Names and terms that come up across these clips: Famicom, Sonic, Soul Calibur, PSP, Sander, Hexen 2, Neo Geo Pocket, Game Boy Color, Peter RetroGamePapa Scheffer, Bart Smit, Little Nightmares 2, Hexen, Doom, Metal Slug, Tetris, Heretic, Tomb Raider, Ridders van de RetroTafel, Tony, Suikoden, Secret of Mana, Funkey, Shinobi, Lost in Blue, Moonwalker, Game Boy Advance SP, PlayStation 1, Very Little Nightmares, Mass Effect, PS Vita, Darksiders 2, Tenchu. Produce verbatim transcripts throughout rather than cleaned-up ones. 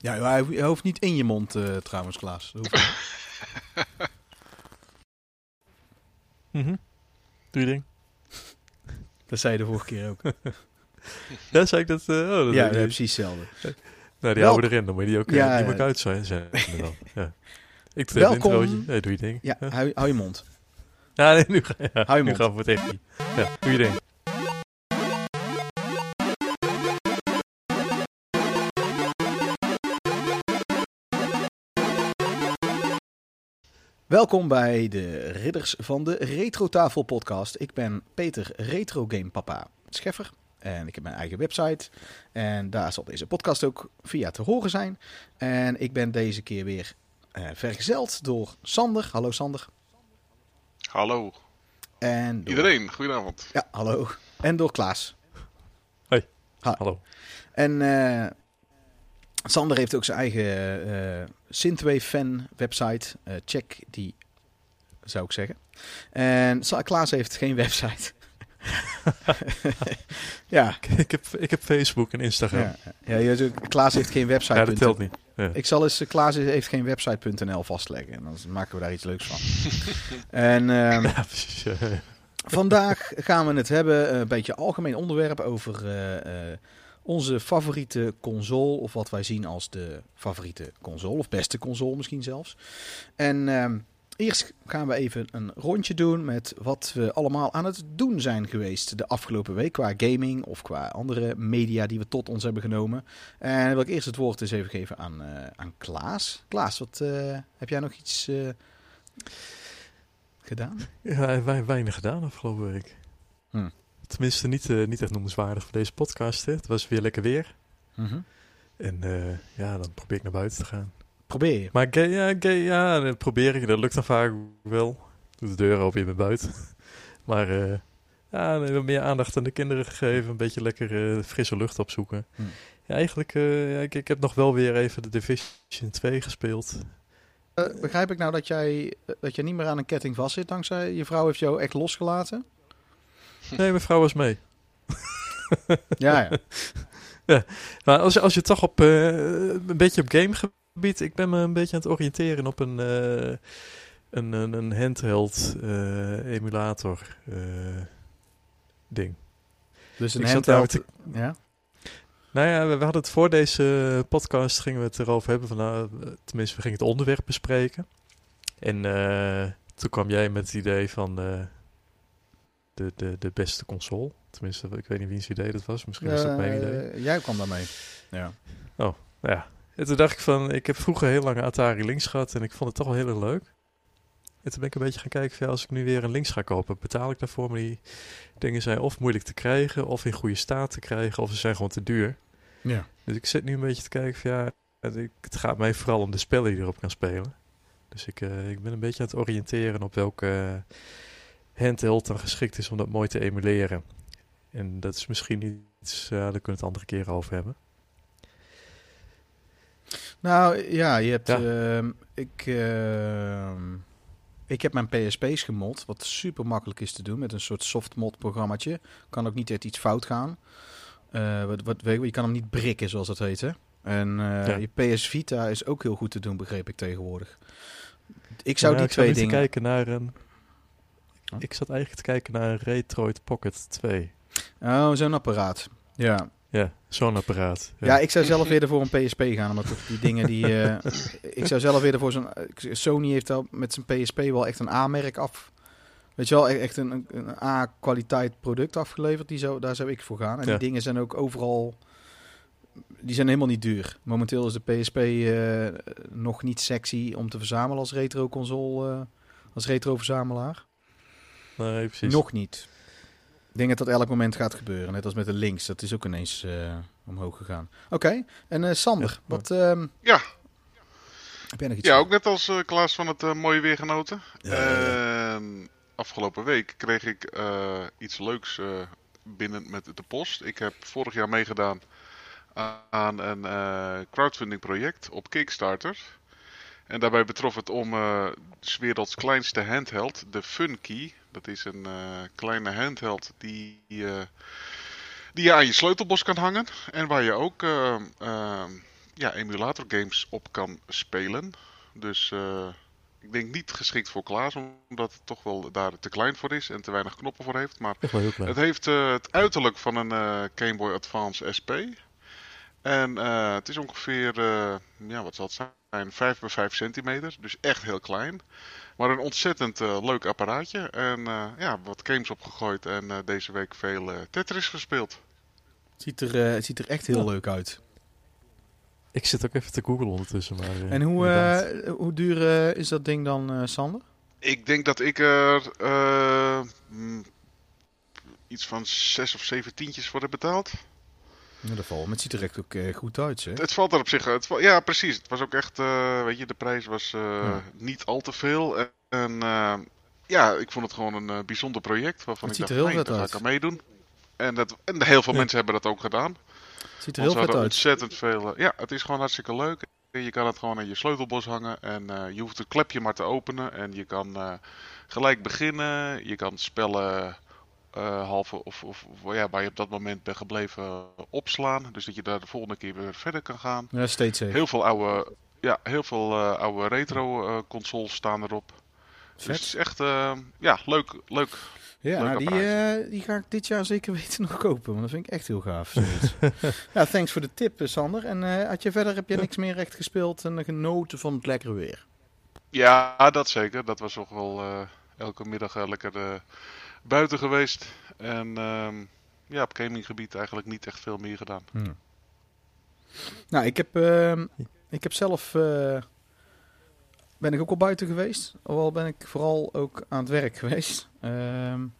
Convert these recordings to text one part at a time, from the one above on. Ja, hij hoeft niet in je mond uh, trouwens, Klaas. mm-hmm. Doe je ding. Dat zei je de vorige keer ook. Ja, zei ik dat? Uh, oh, dat ja, ja precies hetzelfde. Nou, die houden we erin. Dan moet je die ook ja, die uh, moet uit zijn. zijn dan. Ja. Ik trek een introotje. Hey, doe je ding. Ja, ja. Hou, hou je mond. Ja, nee, nu, ja, hou je nu mond. Gaan we het echt niet. Ja, doe je ding. Welkom bij de Ridders van de RetroTafel podcast. Ik ben Peter RetroGamePapa Scheffer en ik heb mijn eigen website. En daar zal deze podcast ook via te horen zijn. En ik ben deze keer weer uh, vergezeld door Sander. Hallo Sander. Hallo. En door... Iedereen, goedenavond. Ja, hallo. En door Klaas. Hoi. Ha. Hallo. En... Uh... Sander heeft ook zijn eigen uh, Synthwave-fan-website. Uh, check die, zou ik zeggen. En Klaas heeft geen website. ja. Ik heb, ik heb Facebook en Instagram. Ja, ja, Klaas heeft geen website. Ja, dat telt niet. Ja. Ik zal eens Klaas heeft geen website punt n l vastleggen. En dan maken we daar iets leuks van. en... Um, ja, precies, ja, ja. Vandaag gaan we het hebben, een beetje algemeen onderwerp over... Uh, uh, onze favoriete console, of wat wij zien als de favoriete console, of beste console misschien zelfs. En eh, eerst gaan we even een rondje doen met wat we allemaal aan het doen zijn geweest de afgelopen week. Qua gaming of qua andere media die we tot ons hebben genomen. En dan wil ik eerst het woord eens even geven aan, uh, aan Klaas. Klaas, wat, uh, heb jij nog iets uh, gedaan? Ja, we weinig gedaan afgelopen week. Hmm. Tenminste, niet, uh, niet echt noemenswaardig voor deze podcast. Hè. Het was weer lekker weer. Mm-hmm. En uh, ja, dan probeer ik naar buiten te gaan. Probeer je? Maar ga, ja, ga, ja, dat probeer ik. Dat lukt dan vaak wel. Doe de deur open, je bent buiten. maar uh, ja, we hebben meer aandacht aan de kinderen gegeven. Een beetje lekker uh, frisse lucht opzoeken. Mm. Ja, eigenlijk, uh, ja, ik, ik heb nog wel weer even de Division twee gespeeld. Uh, begrijp ik nou dat jij, dat jij niet meer aan een ketting vast zit dankzij... Je vrouw heeft jou echt losgelaten? Nee, mijn vrouw was mee. ja, ja. ja. Maar als, als je toch op uh, een beetje op gamegebied... Ik ben me een beetje aan het oriënteren op een, uh, een, een, een handheld uh, emulator uh, ding. Dus een ik handheld... Te... Ja? Nou ja, we, we hadden het voor deze podcast... Gingen we het erover hebben. Van, nou, tenminste, we gingen het onderwerp bespreken. En uh, toen kwam jij met het idee van... Uh, De, de, de beste console. Tenminste, ik weet niet wiens idee dat was. Misschien was dat uh, mijn idee. Jij kwam daarmee. Ja. Oh, nou ja. En toen dacht ik van, ik heb vroeger heel lang Atari Lynx gehad en ik vond het toch wel heel erg leuk. En toen ben ik een beetje gaan kijken van, ja, als ik nu weer een Lynx ga kopen, betaal ik daarvoor? Maar die dingen zijn of moeilijk te krijgen, of in goede staat te krijgen, of ze zijn gewoon te duur. Ja. Dus ik zit nu een beetje te kijken van, ja, het gaat mij vooral om de spellen die erop kan spelen. Dus ik, uh, ik ben een beetje aan het oriënteren op welke... Uh, handheld dan geschikt is om dat mooi te emuleren. En dat is misschien iets... Uh, daar kunnen we het andere keren over hebben. Nou, ja, je hebt... Ja. Uh, ik, uh, ik heb mijn P S P's gemod, wat super makkelijk is te doen... met een soort softmod-programmaatje. Kan ook niet echt iets fout gaan. Uh, wat, wat, je kan hem niet brikken, zoals dat heet, hè? En uh, ja. je P S Vita is ook heel goed te doen, begreep ik tegenwoordig. Ik zou ja, die ik twee zou dingen... kijken naar... een Ik zat eigenlijk te kijken naar Retroid Pocket twee. Oh, zo'n apparaat. Ja. Ja, zo'n apparaat. Ja. ja, ik zou zelf weer ervoor een P S P gaan. Omdat die dingen die... Uh, ik zou zelf weer ervoor zo'n... Sony heeft al met zijn P S P wel echt een A-merk af. Weet je wel, echt een, een A-kwaliteit product afgeleverd. Die zou, daar zou ik voor gaan. En ja. die dingen zijn ook overal... Die zijn helemaal niet duur. Momenteel is de P S P uh, nog niet sexy om te verzamelen als retro-console. Uh, als retro-verzamelaar. Nee, precies. Nog niet. Ik denk dat dat elk moment gaat gebeuren. Net als met de Lynx. Dat is ook ineens uh, omhoog gegaan. Oké. Okay. En uh, Sander, ja, wat... Uh, ja. Heb jij nog iets? Ja, van? Ook net als uh, Klaas van het uh, mooie weer genoten. Ja, uh, ja, ja. Afgelopen week kreeg ik uh, iets leuks uh, binnen met de post. Ik heb vorig jaar meegedaan aan een uh, crowdfunding project op Kickstarter. En daarbij betrof het om uh, 's werelds kleinste handheld, de Funkey. Dat is een uh, kleine handheld die, uh, die je aan je sleutelbos kan hangen. En waar je ook uh, uh, ja, emulator games op kan spelen. Dus uh, ik denk niet geschikt voor Klaas, omdat het toch wel daar te klein voor is en te weinig knoppen voor heeft. Maar het heeft uh, het uiterlijk van een uh, Game Boy Advance S P. En uh, het is ongeveer, uh, ja, wat zal het zijn, vijf bij vijf centimeter. Dus echt heel klein. Maar een ontzettend uh, leuk apparaatje. En uh, ja, wat games opgegooid en uh, deze week veel uh, Tetris gespeeld. Het ziet er, uh, het ziet er echt heel ja. leuk uit. Ik zit ook even te googlen ondertussen. Maar, uh, en hoe, uh, hoe duur uh, is dat ding dan, uh, Sander? Ik denk dat ik er uh, mm, iets van zes of zeven tientjes voor heb betaald. Ja, dat valt. Maar het ziet er echt ook uh, goed uit, hè? Het valt er op zich uit. Ja, precies. Het was ook echt, uh, weet je, de prijs was uh, ja. niet al te veel. En, en uh, ja, ik vond het gewoon een uh, bijzonder project. Waarvan het ik dacht, nee, daar ga ik aan meedoen. En, dat, en heel veel ja. mensen hebben dat ook gedaan. Het ziet er heel vet uit. Ontzettend veel, uh, ja, het is gewoon hartstikke leuk. Je kan het gewoon aan je sleutelbos hangen. En uh, je hoeft het klepje maar te openen. En je kan uh, gelijk beginnen. Je kan spellen... Uh, halve of, of ja, waar je op dat moment bent gebleven opslaan. Dus dat je daar de volgende keer weer verder kan gaan. Ja, steeds heel veel oude, ja, heel veel uh, oude retro uh, consoles staan erop. Vet. Dus het is echt uh, ja, leuk. leuk ja, leuk nou, die, uh, die ga ik dit jaar zeker weten nog kopen. Want dat vind ik echt heel gaaf. Ja, thanks voor de tip, Sander. En uh, had je verder heb je niks meer echt gespeeld en genoten van het lekkere weer? Ja, dat zeker. Dat was toch wel uh, elke middag uh, lekker... Uh, buiten geweest en um, ja, op gaminggebied eigenlijk niet echt veel meer gedaan. Hmm. Nou, ik heb, uh, ik heb zelf, uh, ben ik ook al buiten geweest, al ben ik vooral ook aan het werk geweest. Um,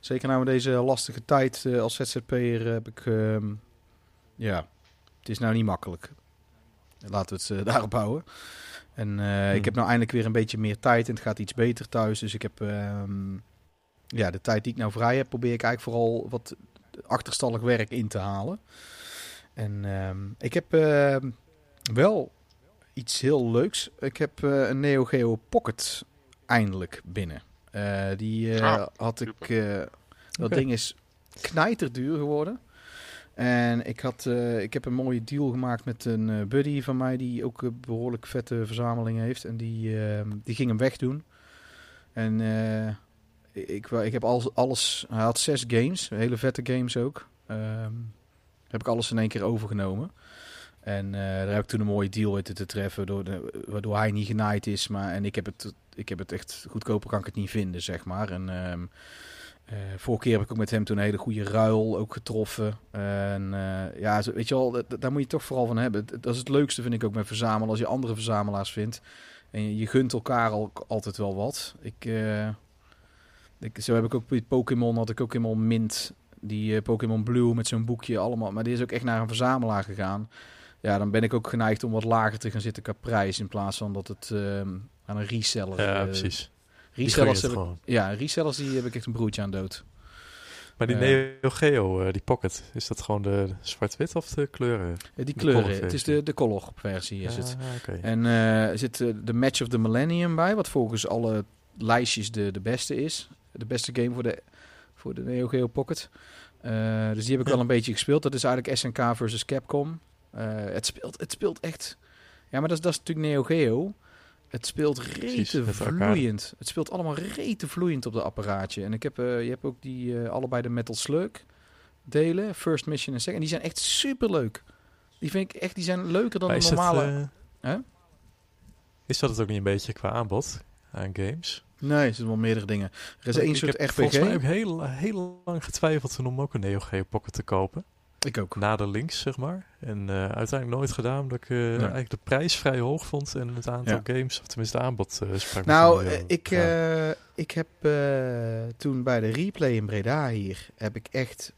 zeker na deze lastige tijd uh, als Z Z P'er heb ik, um, ja, het is nou niet makkelijk. Laten we het uh, daarop houden. En uh, hmm. ik heb nou eindelijk weer een beetje meer tijd en het gaat iets beter thuis, dus ik heb... Um, Ja, de tijd die ik nou vrij heb, probeer ik eigenlijk vooral wat achterstallig werk in te halen. En uh, ik heb uh, wel iets heel leuks. Ik heb uh, een Neo Geo Pocket eindelijk binnen. Uh, die uh, ah, had ik... Uh, dat okay. ding is knijterduur geworden. En ik, had, uh, ik heb een mooie deal gemaakt met een uh, buddy van mij... die ook een behoorlijk vette verzameling heeft. En die, uh, die ging hem wegdoen. En... Uh, Ik, ik heb alles, alles, hij had zes games, hele vette games ook. Um, heb ik alles in één keer overgenomen. En uh, daar heb ik toen een mooie deal weten te treffen, door de, waardoor hij niet genaaid is. Maar, en ik heb, het, ik heb het echt, goedkoper kan ik het niet vinden, zeg maar. En um, uh, vorige keer heb ik ook met hem toen een hele goede ruil ook getroffen. En uh, ja, weet je wel, dat, daar moet je toch vooral van hebben. Dat is het leukste, vind ik ook, met verzamelen. Als je andere verzamelaars vindt. En je, je gunt elkaar al, altijd wel wat. Ik... Uh, Ik, zo heb ik ook Pokémon, had ik ook helemaal Mint, die uh, Pokémon Blue met zo'n boekje allemaal. Maar die is ook echt naar een verzamelaar gegaan. Ja, dan ben ik ook geneigd om wat lager te gaan zitten qua prijs in plaats van dat het uh, aan een reseller... Ja, uh, precies. Resellers die heb ik, ja, resellers die heb ik echt een broertje aan dood. Maar die uh, Neo Geo, uh, die Pocket, is dat gewoon de zwart-wit of de kleuren? Die de kleuren, het is de, de color versie is ja, het. Okay. En uh, er zit uh, de Match of the Millennium bij, wat volgens alle lijstjes de, de beste is. De beste game voor de, voor de Neo Geo Pocket. Uh, dus die heb ik wel een beetje gespeeld. Dat is eigenlijk S N K versus Capcom. Uh, het, speelt, het speelt echt... Ja, maar dat is, dat is natuurlijk Neo Geo. Het speelt rete vloeiend. Het speelt allemaal rete vloeiend op dat apparaatje. En ik heb, uh, je hebt ook die uh, allebei de Metal Slug delen. First Mission en Second. En die zijn echt superleuk. Die vind ik echt... Die zijn leuker dan de normale... Het, uh, huh? Is dat het ook niet een beetje qua aanbod aan games? Nee, er zijn wel meerdere dingen. Er is één soort R P G. Ik heb volgens mij ook heel, heel lang getwijfeld om ook een Neo Geo Pocket te kopen. Ik ook. Na de Lynx, zeg maar. En uh, uiteindelijk nooit gedaan, omdat ik uh, nee. eigenlijk de prijs vrij hoog vond. En het aantal ja. games, of tenminste het aanbod, uh, sprak Nou, me ik, uh, ik heb uh, toen bij de replay in Breda hier, heb ik echt...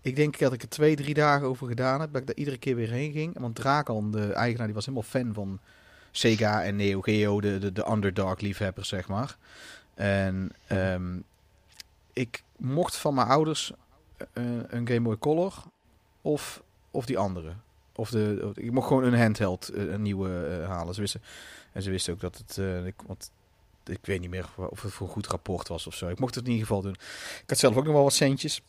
Ik denk dat ik er twee, drie dagen over gedaan heb. Dat ik daar iedere keer weer heen ging. Want Drakan, de eigenaar, die was helemaal fan van... Sega en Neo Geo, de, de, de underdog-liefhebbers, zeg maar. En um, ik mocht van mijn ouders uh, een Game Boy Color of, of die andere. Of de, of, ik mocht gewoon een handheld, uh, een nieuwe uh, halen. Ze wisten, en ze wisten ook dat het... Uh, ik, want, ik weet niet meer of, of het voor een goed rapport was of zo. Ik mocht het in ieder geval doen. Ik had zelf ook nog wel wat centjes.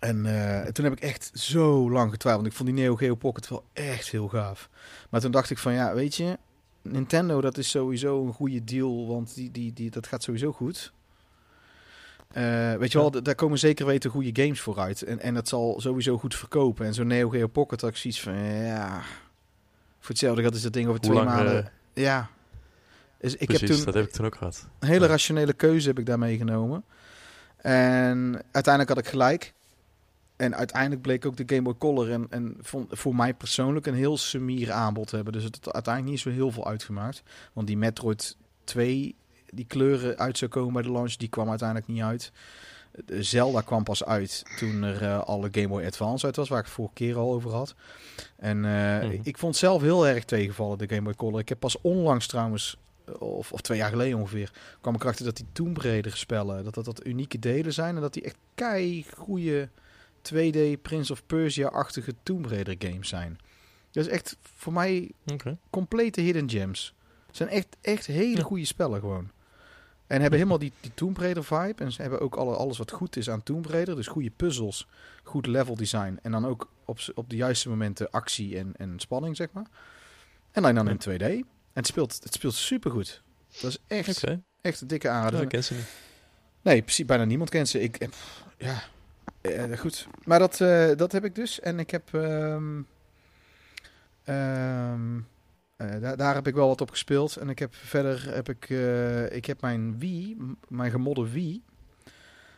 En uh, toen heb ik echt zo lang getwijfeld. Want ik vond die Neo Geo Pocket wel echt heel gaaf. Maar toen dacht ik van, ja, weet je, Nintendo, dat is sowieso een goede deal. Want die, die, die, dat gaat sowieso goed. Uh, weet je wel, d- daar komen zeker weten goede games voor uit. En, en dat zal sowieso goed verkopen. En zo'n Neo Geo Pocket had ik zoiets van, ja... Voor hetzelfde gaat is dat ding over Hoe twee lang, maanden... Uh, ja. Dus ik precies, heb toen, dat heb ik toen ook gehad. Een hele ja. rationele keuze heb ik daar meegenomen. En uiteindelijk had ik gelijk. En uiteindelijk bleek ook de Game Boy Color en, en vond voor mij persoonlijk een heel summier aanbod te hebben. Dus het had uiteindelijk niet zo heel veel uitgemaakt. Want die Metroid twee, die kleuren uit zou komen bij de launch, die kwam uiteindelijk niet uit. De Zelda kwam pas uit toen er uh, alle Game Boy Advance uit was, waar ik het vorige keer al over had. En uh, mm-hmm. ik vond zelf heel erg tegenvallen, de Game Boy Color. Ik heb pas onlangs trouwens, of, of twee jaar geleden ongeveer, kwam ik erachter dat die Tomb Raider spellen, dat dat, dat unieke delen zijn en dat die echt kei goede twee D Prince of Persia-achtige Tomb Raider games zijn. Dat is echt voor mij okay. complete hidden gems. Het zijn echt, echt hele goede spellen gewoon. En hebben helemaal die, die Tomb Raider vibe. En ze hebben ook alle, alles wat goed is aan Tomb Raider. Dus goede puzzels, goed level design. En dan ook op, op de juiste momenten actie en, en spanning, zeg maar. En dan, dan in twee D. En het speelt, het speelt supergoed. Dat is echt, okay. echt een dikke aanrader. Ja, ik ken ze niet. Nee, precies, bijna niemand kent ze. Ik, pff, ja... Ja, goed. Maar dat, uh, dat heb ik dus. En ik heb... Um, um, uh, da- daar heb ik wel wat op gespeeld. En ik heb verder... heb ik, uh, ik heb mijn Wii... M- mijn gemodde Wii...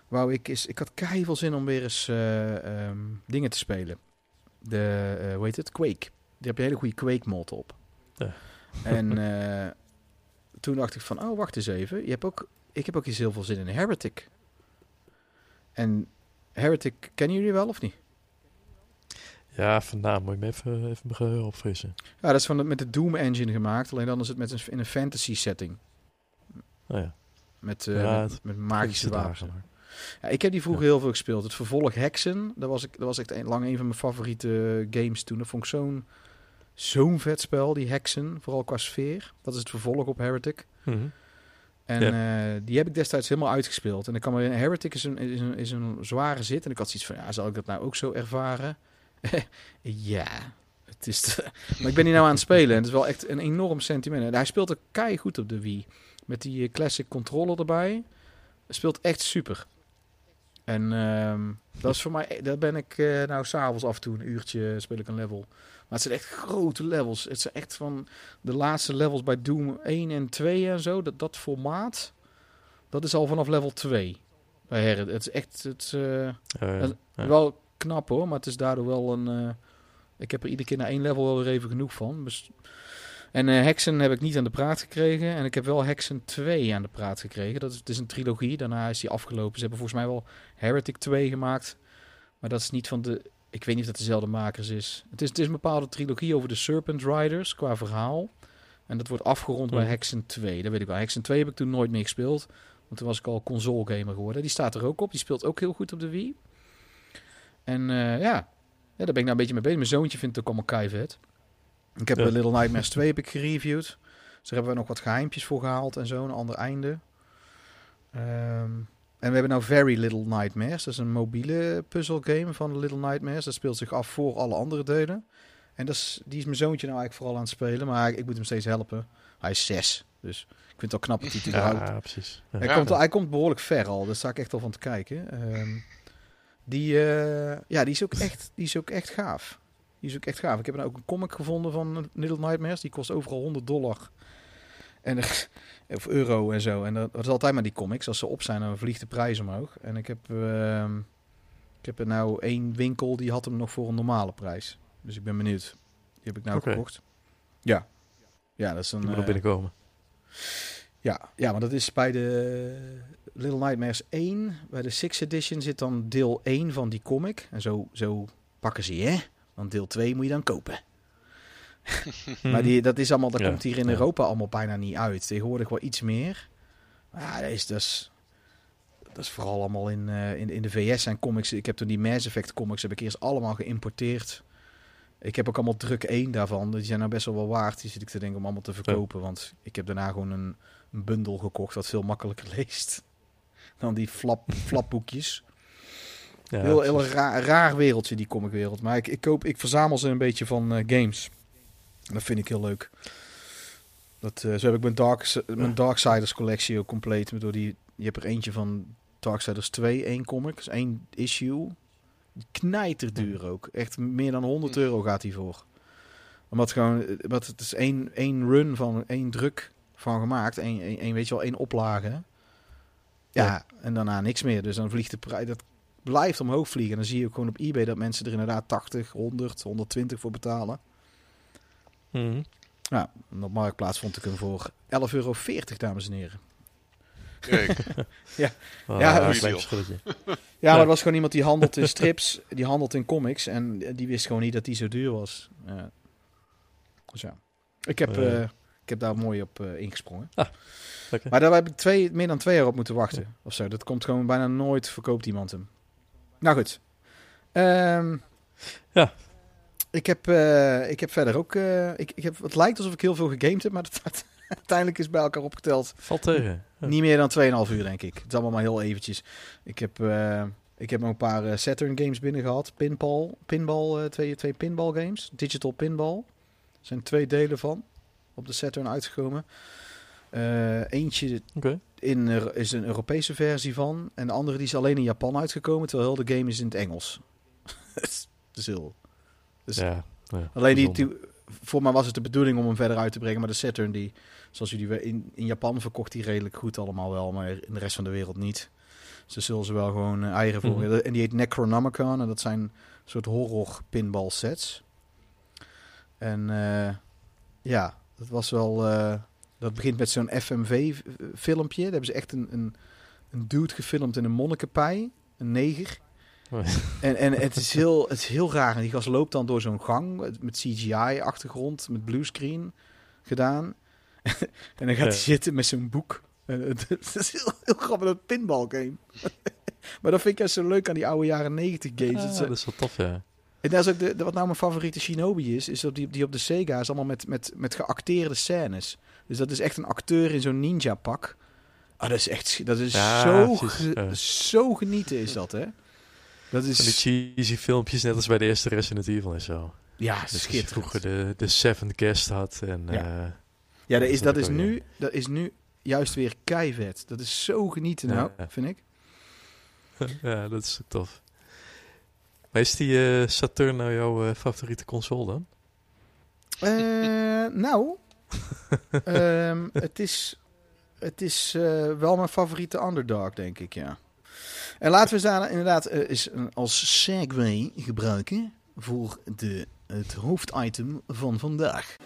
Wou ik is... Ik had keihard veel zin om weer eens... Uh, um, dingen te spelen. De... Uh, hoe heet het? Quake. Die heb je hele goede Quake mod op. Ja. En... Uh, toen dacht ik van... Oh, wacht eens even. Je hebt ook... Ik heb ook eens heel veel zin in Heretic. En... Heretic, kennen jullie wel of niet? Ja, vandaar moet ik me even, even mijn geheugen opfrissen. Ja, dat is van de, met de Doom engine gemaakt. Alleen dan is het met een, in een fantasy setting. Oh ja. Met, uh, ja, met, met magische wapens. Ja, ik heb die vroeger ja. heel veel gespeeld. Het vervolg Hexen, dat was, ik, dat was echt een, lang een van mijn favoriete games toen. Dat vond ik zo'n, zo'n vet spel, die Hexen. Vooral qua sfeer. Dat is het vervolg op Heretic. Mm-hmm. En ja. uh, die heb ik destijds helemaal uitgespeeld. En ik kan me in Heretic is een, is, een, is een zware zit. En ik had zoiets van, ja, zal ik dat nou ook zo ervaren? ja, het is... Te... Maar ik ben hier nou aan het spelen. En het is wel echt een enorm sentiment. En hij speelt ook kei goed op de Wii. Met die classic controller erbij. Hij speelt echt super. En um, dat is voor mij... Dat ben ik uh, nou s'avonds af en toe een uurtje speel ik een level. Maar het zijn echt grote levels. Het zijn echt van de laatste levels bij Doom één en twee en zo. Dat, dat formaat, dat is al vanaf level twee. Bij Heretic. Het is echt... Het, uh, uh, het, uh. Wel knap hoor, maar het is daardoor wel een... Uh, ik heb er iedere keer na één level wel weer even genoeg van. Dus, en uh, Hexen heb ik niet aan de praat gekregen. En ik heb wel Hexen twee aan de praat gekregen. Dat is, het is een trilogie. Daarna is die afgelopen. Ze hebben volgens mij wel Heretic twee gemaakt. Maar dat is niet van de... Ik weet niet of dat dezelfde makers is. Het is, het is een bepaalde trilogie over de Serpent Riders qua verhaal. En dat wordt afgerond hmm. bij Hexen twee. Dat weet ik wel. Hexen twee heb ik toen nooit meer gespeeld. Want toen was ik al console gamer geworden. Die staat er ook op. Die speelt ook heel goed op de Wii. En uh, ja. ja, daar ben ik nou een beetje mee bezig. Mijn zoontje vindt het ook allemaal kei vet. Ik heb ja. Little Nightmares twee heb ik gereviewd. Dus daar hebben we nog wat geheimpjes voor gehaald en zo. Een ander einde. Um... En we hebben nou Very Little Nightmares. Dat is een mobiele puzzelgame van Little Nightmares. Dat speelt zich af voor alle andere delen. En dat is, die is mijn zoontje nou eigenlijk vooral aan het spelen. Maar ik moet hem steeds helpen. Hij is zes. Dus ik vind het al knap dat hij het houdt. Ja, precies. Ja. Hij, komt, hij komt behoorlijk ver al. Daar sta ik echt al van te kijken. Um, die, uh, ja, die, is ook echt, die is ook echt gaaf. Die is ook echt gaaf. Ik heb nou ook een comic gevonden van Little Nightmares. Die kost overal honderd dollar. En er, of euro en zo. En dat, dat is altijd maar die comics. Als ze op zijn, dan vliegt de prijs omhoog. En ik heb, uh, ik heb er nou één winkel, die had hem nog voor een normale prijs. Dus ik ben benieuwd. Die heb ik nou okay. gekocht. Ja. Ja, dat is een... Die moet nog uh, binnenkomen. Ja, ja, maar dat is bij de Little Nightmares één. Bij de sixth edition zit dan deel één van die comic. En zo, zo pakken ze je, hè? Want deel twee moet je dan kopen. maar die, dat is allemaal, dat ja, komt hier in ja. Europa allemaal bijna niet uit. Tegenwoordig wel iets meer. Maar dat is, dat is, dat is vooral allemaal in, uh, in, in de V S en comics. Ik heb toen die Mass Effect comics heb ik eerst allemaal geïmporteerd. Ik heb ook allemaal druk één daarvan. Die zijn nou best wel wel waard. Die zit ik te denken om allemaal te verkopen. Ja. Want ik heb daarna gewoon een, een bundel gekocht wat veel makkelijker leest dan die flap, flapboekjes. Ja, heel heel is... raar, raar wereldje, die comicwereld. Maar ik, ik, koop, ik verzamel ze een beetje van uh, games. Dat vind ik heel leuk. Dat, uh, zo heb ik mijn, Dark, mijn Darksiders collectie ook compleet. Je hebt er eentje van Darksiders twee, één comic, dus één issue. Knijterduur ook. Echt meer dan honderd euro gaat die voor. Omdat gewoon, wat het is één, één run van, één druk van gemaakt. Eén, één, één, weet je wel, één oplage. Ja, ja, en daarna niks meer. Dus dan vliegt de prijs, dat blijft omhoog vliegen. En dan zie je ook gewoon op eBay dat mensen er inderdaad tachtig, honderd, honderdtwintig voor betalen. Mm-hmm. Nou, op Marktplaats vond ik hem voor elf euro veertig, dames en heren. Kijk. ja, oh, ja, dat was... ja, maar er was gewoon iemand die handelt in strips, die handelt in comics en die wist gewoon niet dat die zo duur was. Uh, dus ja, ik heb, uh, uh, ik heb daar mooi op uh, ingesprongen. Ah, okay. Maar daar heb ik twee, meer dan twee jaar op moeten wachten. Oh. Of zo. Dat komt gewoon bijna nooit, verkoopt iemand hem. Nou goed. Um, ja. Ik heb, uh, ik heb verder ook... Uh, ik, ik heb, het lijkt alsof ik heel veel gegamed heb, maar dat, dat, uiteindelijk is bij elkaar opgeteld. Valt tegen. Ja. Niet meer dan tweeënhalf uur, denk ik. Het is allemaal maar heel eventjes. Ik heb, uh, ik heb nog een paar uh, Saturn games binnen gehad. Pinball, pinball uh, twee, twee pinball games. Digital pinball. Er zijn twee delen van. Op de Saturn uitgekomen. Uh, eentje okay. in, uh, is een Europese versie van. En de andere die is alleen in Japan uitgekomen. Terwijl heel de game is in het Engels. Zil. Dus ja, ja, alleen die, die, voor mij was het de bedoeling om hem verder uit te brengen. Maar de Saturn, die, zoals jullie in, in Japan verkocht, die redelijk goed allemaal wel. Maar in de rest van de wereld niet. Dus daar zullen ze wel gewoon uh, eieren voor. Mm-hmm. En die heet Necronomicon. En dat zijn soort horror pinball sets. En uh, ja, dat was wel... Uh, dat begint met zo'n F M V-filmpje. Daar hebben ze echt een, een, een dude gefilmd in een monnikenpij. Een neger. en, en het is heel, het is heel raar. En die gast loopt dan door zo'n gang met C G I-achtergrond, met bluescreen gedaan. en dan gaat hij ja. zitten met zo'n boek. Het is heel, heel grappig, dat pinballgame. maar dat vind ik juist zo leuk aan die oude jaren negentig games. Ja, dat, dat is wel tof, ja. En dat is ook de, de, wat nou mijn favoriete Shinobi is, is dat die, die op de Sega is allemaal met, met, met geacteerde scènes. Dus dat is echt een acteur in zo'n ninja-pak. Ah, dat is echt... Dat is ja, zo, ge, ja. zo genieten is dat, hè? Dat is... Van die cheesy filmpjes, net als bij de eerste Resident Evil en zo. Ja, dus schitterend. Vroeger de, de Seven Guest had. En, ja, uh, ja dat, is, dat, is nu, dat is nu juist weer keivet. Dat is zo genieten, ja, nou, ja. vind ik. ja, dat is tof. Maar is die uh, Saturn nou jouw uh, favoriete console dan? Uh, nou, um, het is, het is uh, wel mijn favoriete underdog, denk ik, ja. En laten we daar inderdaad uh, is een, als segue gebruiken voor de, het hoofditem van vandaag.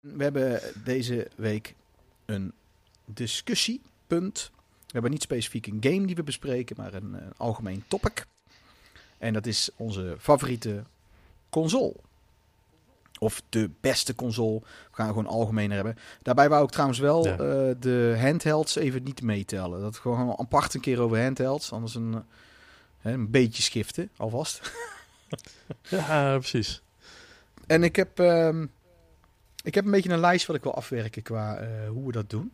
We hebben deze week een discussiepunt. We hebben niet specifiek een game die we bespreken, maar een, een algemeen topic. En dat is onze favoriete console. Of de beste console. We gaan gewoon algemener hebben. Daarbij wou ik trouwens wel ja. uh, de handhelds even niet meetellen. Dat gewoon apart een keer over handhelds. Anders een, uh, een beetje schiften, alvast. ja, precies. En ik heb, um, ik heb een beetje een lijst wat ik wil afwerken qua uh, hoe we dat doen.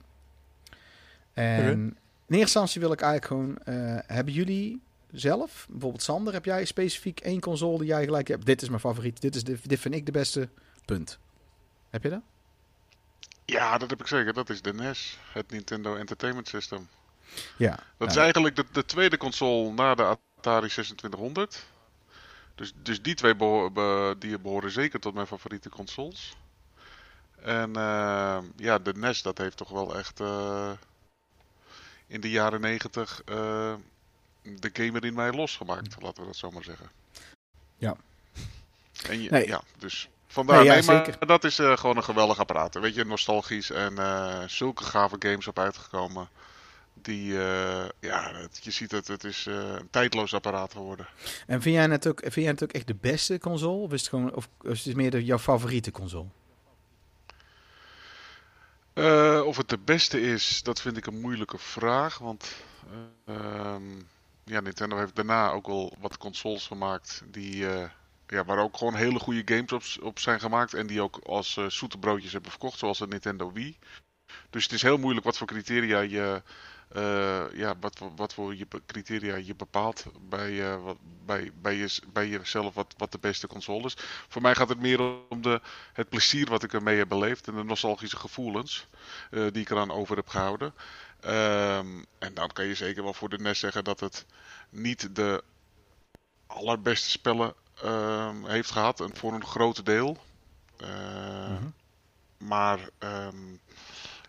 En okay. in eerste instantie wil ik eigenlijk gewoon... Uh, hebben jullie... zelf, bijvoorbeeld Sander, heb jij specifiek één console die jij gelijk hebt? Dit is mijn favoriet, dit, is de, dit vind ik de beste, punt. Heb je dat? Ja, dat heb ik zeker. Dat is de N E S, het Nintendo Entertainment System. Ja. Dat nou, is eigenlijk de, de tweede console na de Atari zesentwintighonderd. Dus, dus die twee beho- be- die behoren zeker tot mijn favoriete consoles. En uh, ja, de N E S, dat heeft toch wel echt uh, in de jaren negentig... Uh, de gamer in mij losgemaakt, laten we dat zo maar zeggen. Ja. En je, nee. Ja, dus vandaar. Nee, ja, nee, maar dat is uh, gewoon een geweldig apparaat. Weet je, nostalgisch en uh, zulke gave games op uitgekomen. Die, uh, ja, het, je ziet dat het, het is uh, een tijdloos apparaat geworden. En vind jij het ook, vind jij het ook echt de beste console? Of is het gewoon, of, of is het meer de, jouw favoriete console? Uh, of het de beste is, dat vind ik een moeilijke vraag, want uh, um, ja, Nintendo heeft daarna ook wel wat consoles gemaakt die, uh, ja, waar ook gewoon hele goede games op, op zijn gemaakt. En die ook als uh, zoete broodjes hebben verkocht, zoals de Nintendo Wii. Dus het is heel moeilijk wat voor criteria je, uh, ja, wat, wat voor je criteria je bepaalt bij, uh, wat, bij, bij, je, bij jezelf wat, wat de beste console is. Voor mij gaat het meer om de, het plezier wat ik ermee heb beleefd en de nostalgische gevoelens uh, die ik eraan over heb gehouden. Um, en dan kan je zeker wel voor de N E S zeggen dat het niet de allerbeste spellen um, heeft gehad. En voor een groot deel. Uh, mm-hmm. Maar um,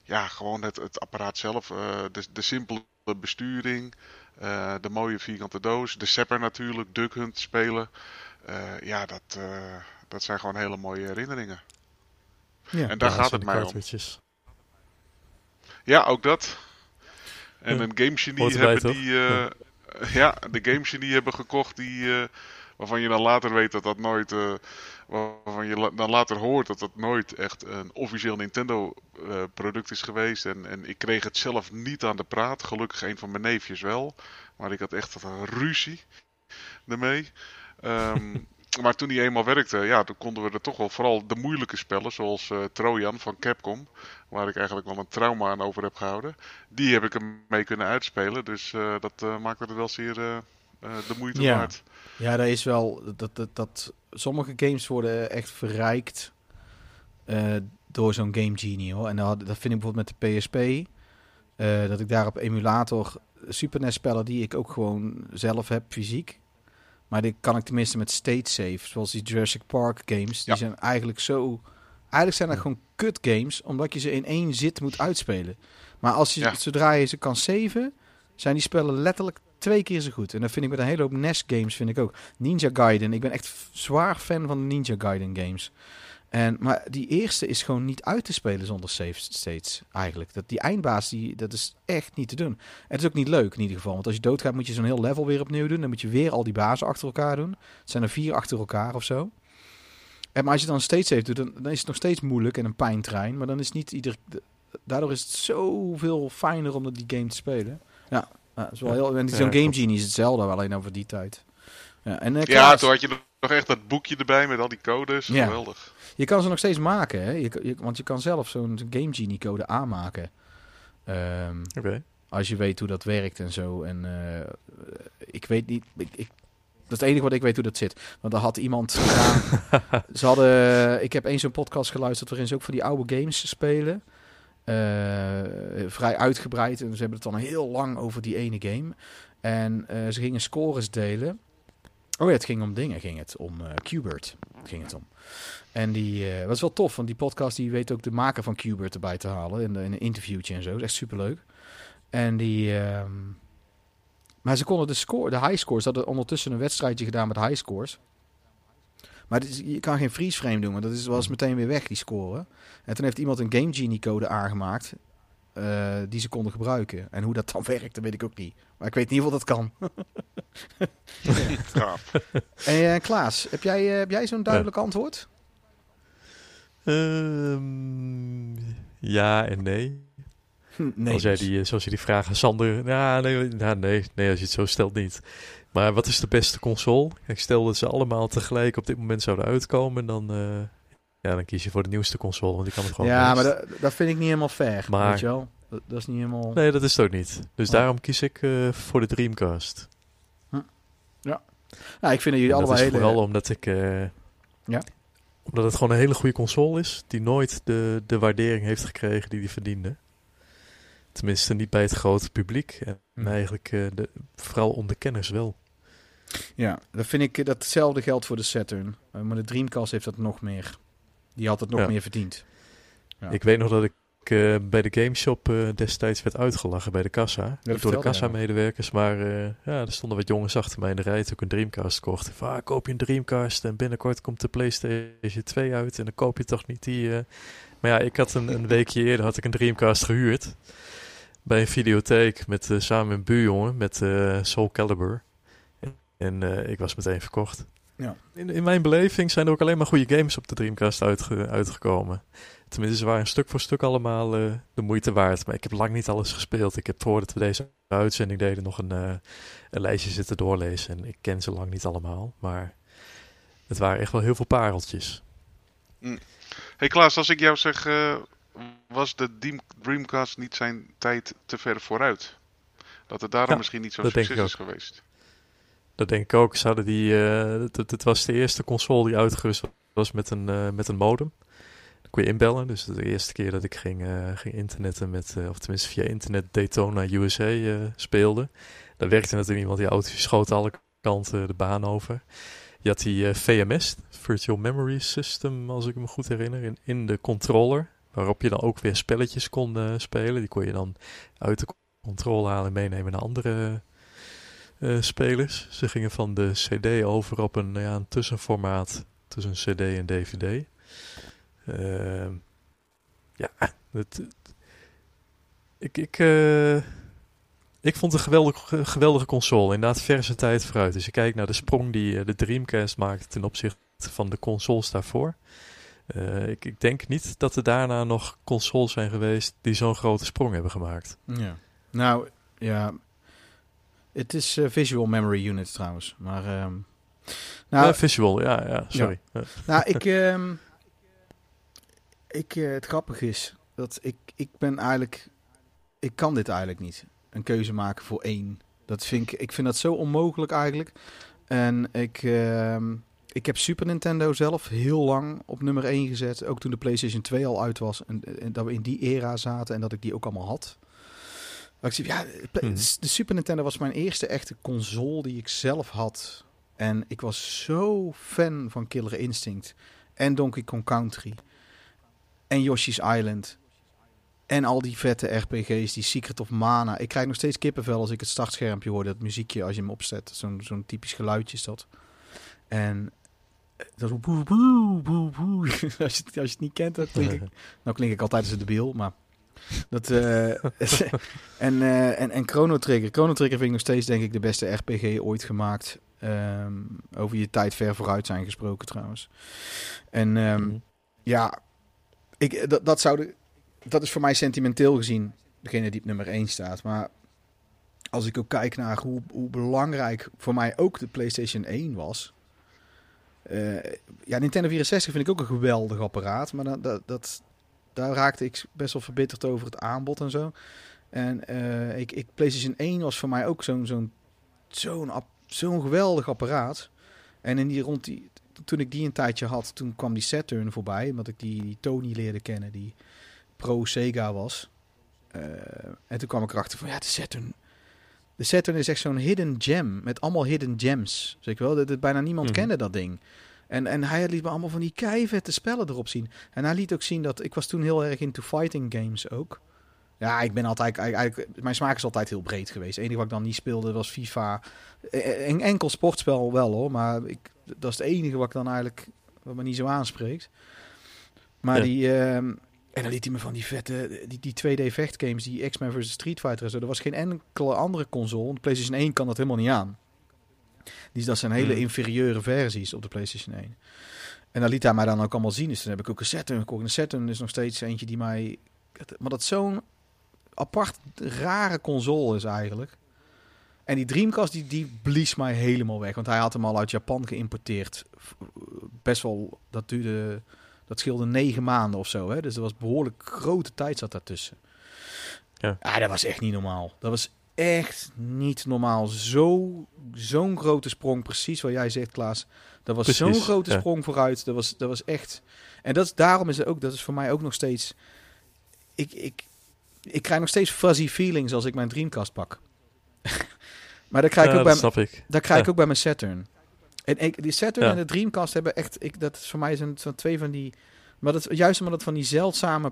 ja, gewoon het, het apparaat zelf. Uh, de, de simpele besturing. Uh, de mooie vierkante doos. De Zapper natuurlijk. Duck Hunt spelen. Uh, ja, dat, uh, dat zijn gewoon hele mooie herinneringen. Ja, en daar gaat het mij om. Ja, ook dat. En een Game Genie hebben bij, die... Uh, ja. ja, de Game Genie hebben gekocht die... Uh, waarvan je dan later weet dat dat nooit... Uh, waarvan je la- dan later hoort dat dat nooit echt een officieel Nintendo uh, product is geweest. En, en ik kreeg het zelf niet aan de praat. Gelukkig een van mijn neefjes wel. Maar ik had echt een ruzie ermee. Um, maar toen die eenmaal werkte, ja, toen konden we er toch wel vooral de moeilijke spellen, zoals uh, Trojan van Capcom, waar ik eigenlijk wel een trauma aan over heb gehouden, die heb ik hem mee kunnen uitspelen. Dus uh, dat uh, maakte het wel zeer uh, uh, de moeite ja. waard. Ja, dat is wel dat, dat, dat sommige games worden echt verrijkt uh, door zo'n Game Genie, hoor. En dat, dat vind ik bijvoorbeeld met de P S P, uh, dat ik daar op emulator Super N E S spellen die ik ook gewoon zelf heb fysiek. Maar dit kan ik tenminste met state save, zoals die Jurassic Park games. Die ja. zijn eigenlijk zo... Eigenlijk zijn dat gewoon kut games, omdat je ze in één zit moet uitspelen. Maar als je, ja. zodra je ze kan saven, zijn die spellen letterlijk twee keer zo goed. En dat vind ik met een hele hoop N E S games, vind ik ook. Ninja Gaiden, ik ben echt f- zwaar fan van de Ninja Gaiden games. En, maar die eerste is gewoon niet uit te spelen zonder save states, eigenlijk. Dat, die eindbaas, die, dat is echt niet te doen. En het is ook niet leuk in ieder geval. Want als je doodgaat moet je zo'n heel level weer opnieuw doen. Dan moet je weer al die bazen achter elkaar doen. Het zijn er vier achter elkaar of zo. En, maar als je dan state save doet, dan, dan is het nog steeds moeilijk en een pijntrein. Maar dan is niet ieder... Daardoor is het zoveel fijner om die game te spelen. Ja, dat is wel heel... En zo'n Game Genie is hetzelfde, alleen over die tijd. Ja, en, uh, Klaas... ja, toen had je nog echt dat boekje erbij met al die codes. Ja. Geweldig. Je kan ze nog steeds maken, hè? Je, je, want je kan zelf zo'n Game Genie code aanmaken. Um, okay. Als je weet hoe dat werkt en zo. En uh, ik weet niet... Ik, ik, dat is het enige wat ik weet hoe dat zit. Want daar had iemand gedaan... Ze hadden... Ik heb eens zo'n podcast geluisterd waarin ze ook van die oude games spelen. Uh, vrij uitgebreid. En ze hebben het dan heel lang over die ene game. En uh, ze gingen scores delen. Oh ja, het ging om dingen. Ging het om uh, Q-Bird. Ging het om. En die uh, was wel tof, want die podcast die weet ook de maker van Q-Bird erbij te halen. In, de, in een interviewtje en zo. Dat is echt superleuk. En die... Uh, maar ze konden de score, de high scores... Ze hadden ondertussen een wedstrijdje gedaan met high scores. Maar is, je kan geen freeze frame doen, want dat is, was meteen weer weg, die scoren. En toen heeft iemand een Game Genie code aangemaakt... Uh, die ze konden gebruiken. En hoe dat dan werkt, dat weet ik ook niet. Maar ik weet in ieder geval dat kan. En uh, Klaas, heb jij, uh, heb jij zo'n duidelijk ja. antwoord? Um, ja en nee. nee als jij die, zoals je die vraag aan Sander... Nah, nee, nah, nee, nee, als je het zo stelt niet. Maar wat is de beste console? Ik stel dat ze allemaal tegelijk op dit moment zouden uitkomen... dan uh, ja, dan kies je voor de nieuwste console, want die kan het gewoon... Ja, best. Maar dat, dat vind ik niet helemaal fair, maar, weet je wel. Dat, dat is niet helemaal... Nee, dat is het ook niet. Dus oh. daarom kies ik uh, voor de Dreamcast. Hm. Ja. Nou, ik vind dat jullie allemaal hele... Dat is vooral omdat ik... Uh, ja? Omdat het gewoon een hele goede console is, die nooit de, de waardering heeft gekregen die die verdiende. Tenminste, niet bij het grote publiek. En hm. eigenlijk uh, de, vooral onder kenners wel. Ja, dat vind ik... Dat hetzelfde geldt voor de Saturn. Uh, maar de Dreamcast heeft dat nog meer... Die had het nog ja. meer verdiend. Ja. Ik weet nog dat ik uh, bij de gameshop uh, destijds werd uitgelachen bij de kassa. Ja, door de kassa-medewerkers. Maar uh, ja, er stonden wat jongens achter mij in de rij toen ik een Dreamcast kocht. Van, ah, koop je een Dreamcast en binnenkort komt de PlayStation twee uit. En dan koop je toch niet die... Uh... Maar ja, ik had een, een weekje eerder had ik een Dreamcast gehuurd. Bij een videotheek met uh, samen een buurjongen met uh, Soul Calibur. En uh, ik was meteen verkocht. Ja. In, in mijn beleving zijn er ook alleen maar goede games op de Dreamcast uitge, uitgekomen. Tenminste, ze waren stuk voor stuk allemaal uh, de moeite waard. Maar ik heb lang niet alles gespeeld. Ik heb voordat we deze uitzending deden nog een, uh, een lijstje zitten doorlezen. En ik ken ze lang niet allemaal. Maar het waren echt wel heel veel pareltjes. Hé hey Klaas, als ik jou zeg... Uh, was de Dreamcast niet zijn tijd te ver vooruit? Dat het daarom ja, misschien niet zo'n succes is geweest. Dat denk ik ook. Ze hadden die, uh, het, het was de eerste console die uitgerust was met een, uh, met een modem. Dan kon je inbellen. Dus de eerste keer dat ik ging, uh, ging internetten met, uh, of tenminste via internet Daytona U S A uh, speelde. Daar werkte natuurlijk iemand die auto's schoot alle kanten de baan over. Je had die uh, V M S, Virtual Memory System, als ik me goed herinner, in, in de controller. Waarop je dan ook weer spelletjes kon uh, spelen. Die kon je dan uit de controle halen en meenemen naar andere uh, spelers. Ze gingen van de C D over op een, ja, een tussenformaat tussen C D en D V D. Uh, ja, het, ik, ik, uh, ik vond het een geweldige, geweldige console. Inderdaad, verse tijd vooruit. Dus je kijkt naar de sprong die uh, de Dreamcast maakte ten opzichte van de consoles daarvoor. Uh, ik, ik denk niet dat er daarna nog consoles zijn geweest die zo'n grote sprong hebben gemaakt. Ja. Nou, ja. Het is uh, Visual Memory Unit trouwens. Maar, um, nou, uh, visual, ja, ja sorry. Ja. nou, ik... Um, ik uh, het grappige is dat ik, ik ben eigenlijk... Ik kan dit eigenlijk niet. Een keuze maken voor één. Dat vind ik, ik vind dat zo onmogelijk eigenlijk. En ik... Um, Ik heb Super Nintendo zelf heel lang op nummer één gezet. Ook toen de PlayStation twee al uit was. En, en dat we in die era zaten en dat ik die ook allemaal had. Ik zei, ja, de Super Nintendo was mijn eerste echte console die ik zelf had. En ik was zo fan van Killer Instinct. En Donkey Kong Country. En Yoshi's Island. En al die vette R P G's, die Secret of Mana. Ik krijg nog steeds kippenvel als ik het startschermpje hoor. Dat muziekje als je hem opzet. Zo'n, zo'n typisch geluidje is dat. En... Dat is boe, boe, boe, boe. Als, je, als je het niet kent, dan klink ik, nou klink ik altijd als een debiel, maar dat uh, en, uh, en en Chrono Trigger. Chrono Trigger vind ik nog steeds, denk ik, de beste R P G ooit gemaakt. Um, over je tijd ver vooruit zijn gesproken trouwens. En um, mm-hmm. ja, ik dat dat zou de, dat is voor mij sentimenteel gezien degene die op nummer één staat, maar als ik ook kijk naar hoe, hoe belangrijk voor mij ook de PlayStation één was. Uh, ja, Nintendo vierenzestig vind ik ook een geweldig apparaat. Maar dat, dat, dat, daar raakte ik best wel verbitterd over het aanbod en zo. En uh, ik, ik, PlayStation één was voor mij ook zo'n, zo'n, zo'n, ap, zo'n geweldig apparaat. En in die, rond die, toen ik die een tijdje had, toen kwam die Saturn voorbij. Omdat ik die, die Tony leerde kennen, die pro-Sega was. Uh, en toen kwam ik erachter van, ja, de Saturn... De Saturn is echt zo'n hidden gem. Met allemaal hidden gems. Zeg ik wel. Dat, dat bijna niemand mm-hmm. kende dat ding. En, en hij liet me allemaal van die keivette spellen erop zien. En hij liet ook zien dat... Ik was toen heel erg into fighting games ook. Ja, ik ben altijd... Eigenlijk, mijn smaak is altijd heel breed geweest. Het enige wat ik dan niet speelde was FIFA. Een enkel sportspel wel hoor. Maar ik, dat is het enige wat ik dan eigenlijk... Wat me niet zo aanspreekt. Maar ja. die... Uh, En dan liet hij me van die vette, die, die twee D-vechtgames, die X-Men versus. Street Fighter en zo. Er was geen enkele andere console. De PlayStation één kan dat helemaal niet aan. Die, dat zijn hele inferieure versies op de PlayStation één. En dan liet hij mij dan ook allemaal zien. Dus toen heb ik ook een Saturn gekocht. Een Saturn is nog steeds eentje die mij... Maar dat zo'n apart, rare console is eigenlijk. En die Dreamcast, die, die blies mij helemaal weg. Want hij had hem al uit Japan geïmporteerd. Best wel, dat duurde... Dat scheelde negen maanden of zo. Hè? Dus er was behoorlijk grote tijd zat daartussen. Ja, ah, dat was echt niet normaal. Dat was echt niet normaal. Zo, zo'n grote sprong, precies wat jij zegt, Klaas. Dat was precies, zo'n grote ja. sprong vooruit. Dat was, dat was echt... En dat is, daarom is het ook... Dat is voor mij ook nog steeds... Ik, ik, ik krijg nog steeds fuzzy feelings als ik mijn Dreamcast pak. Maar dat krijg, ja, ik, ook dat bij m- ik. Dat krijg ja. ik ook bij mijn Saturn. En ik, die Saturn ja. en de Dreamcast hebben echt... Ik, dat is voor mij zijn, zijn twee van die... Maar dat is juist omdat het van die zeldzame,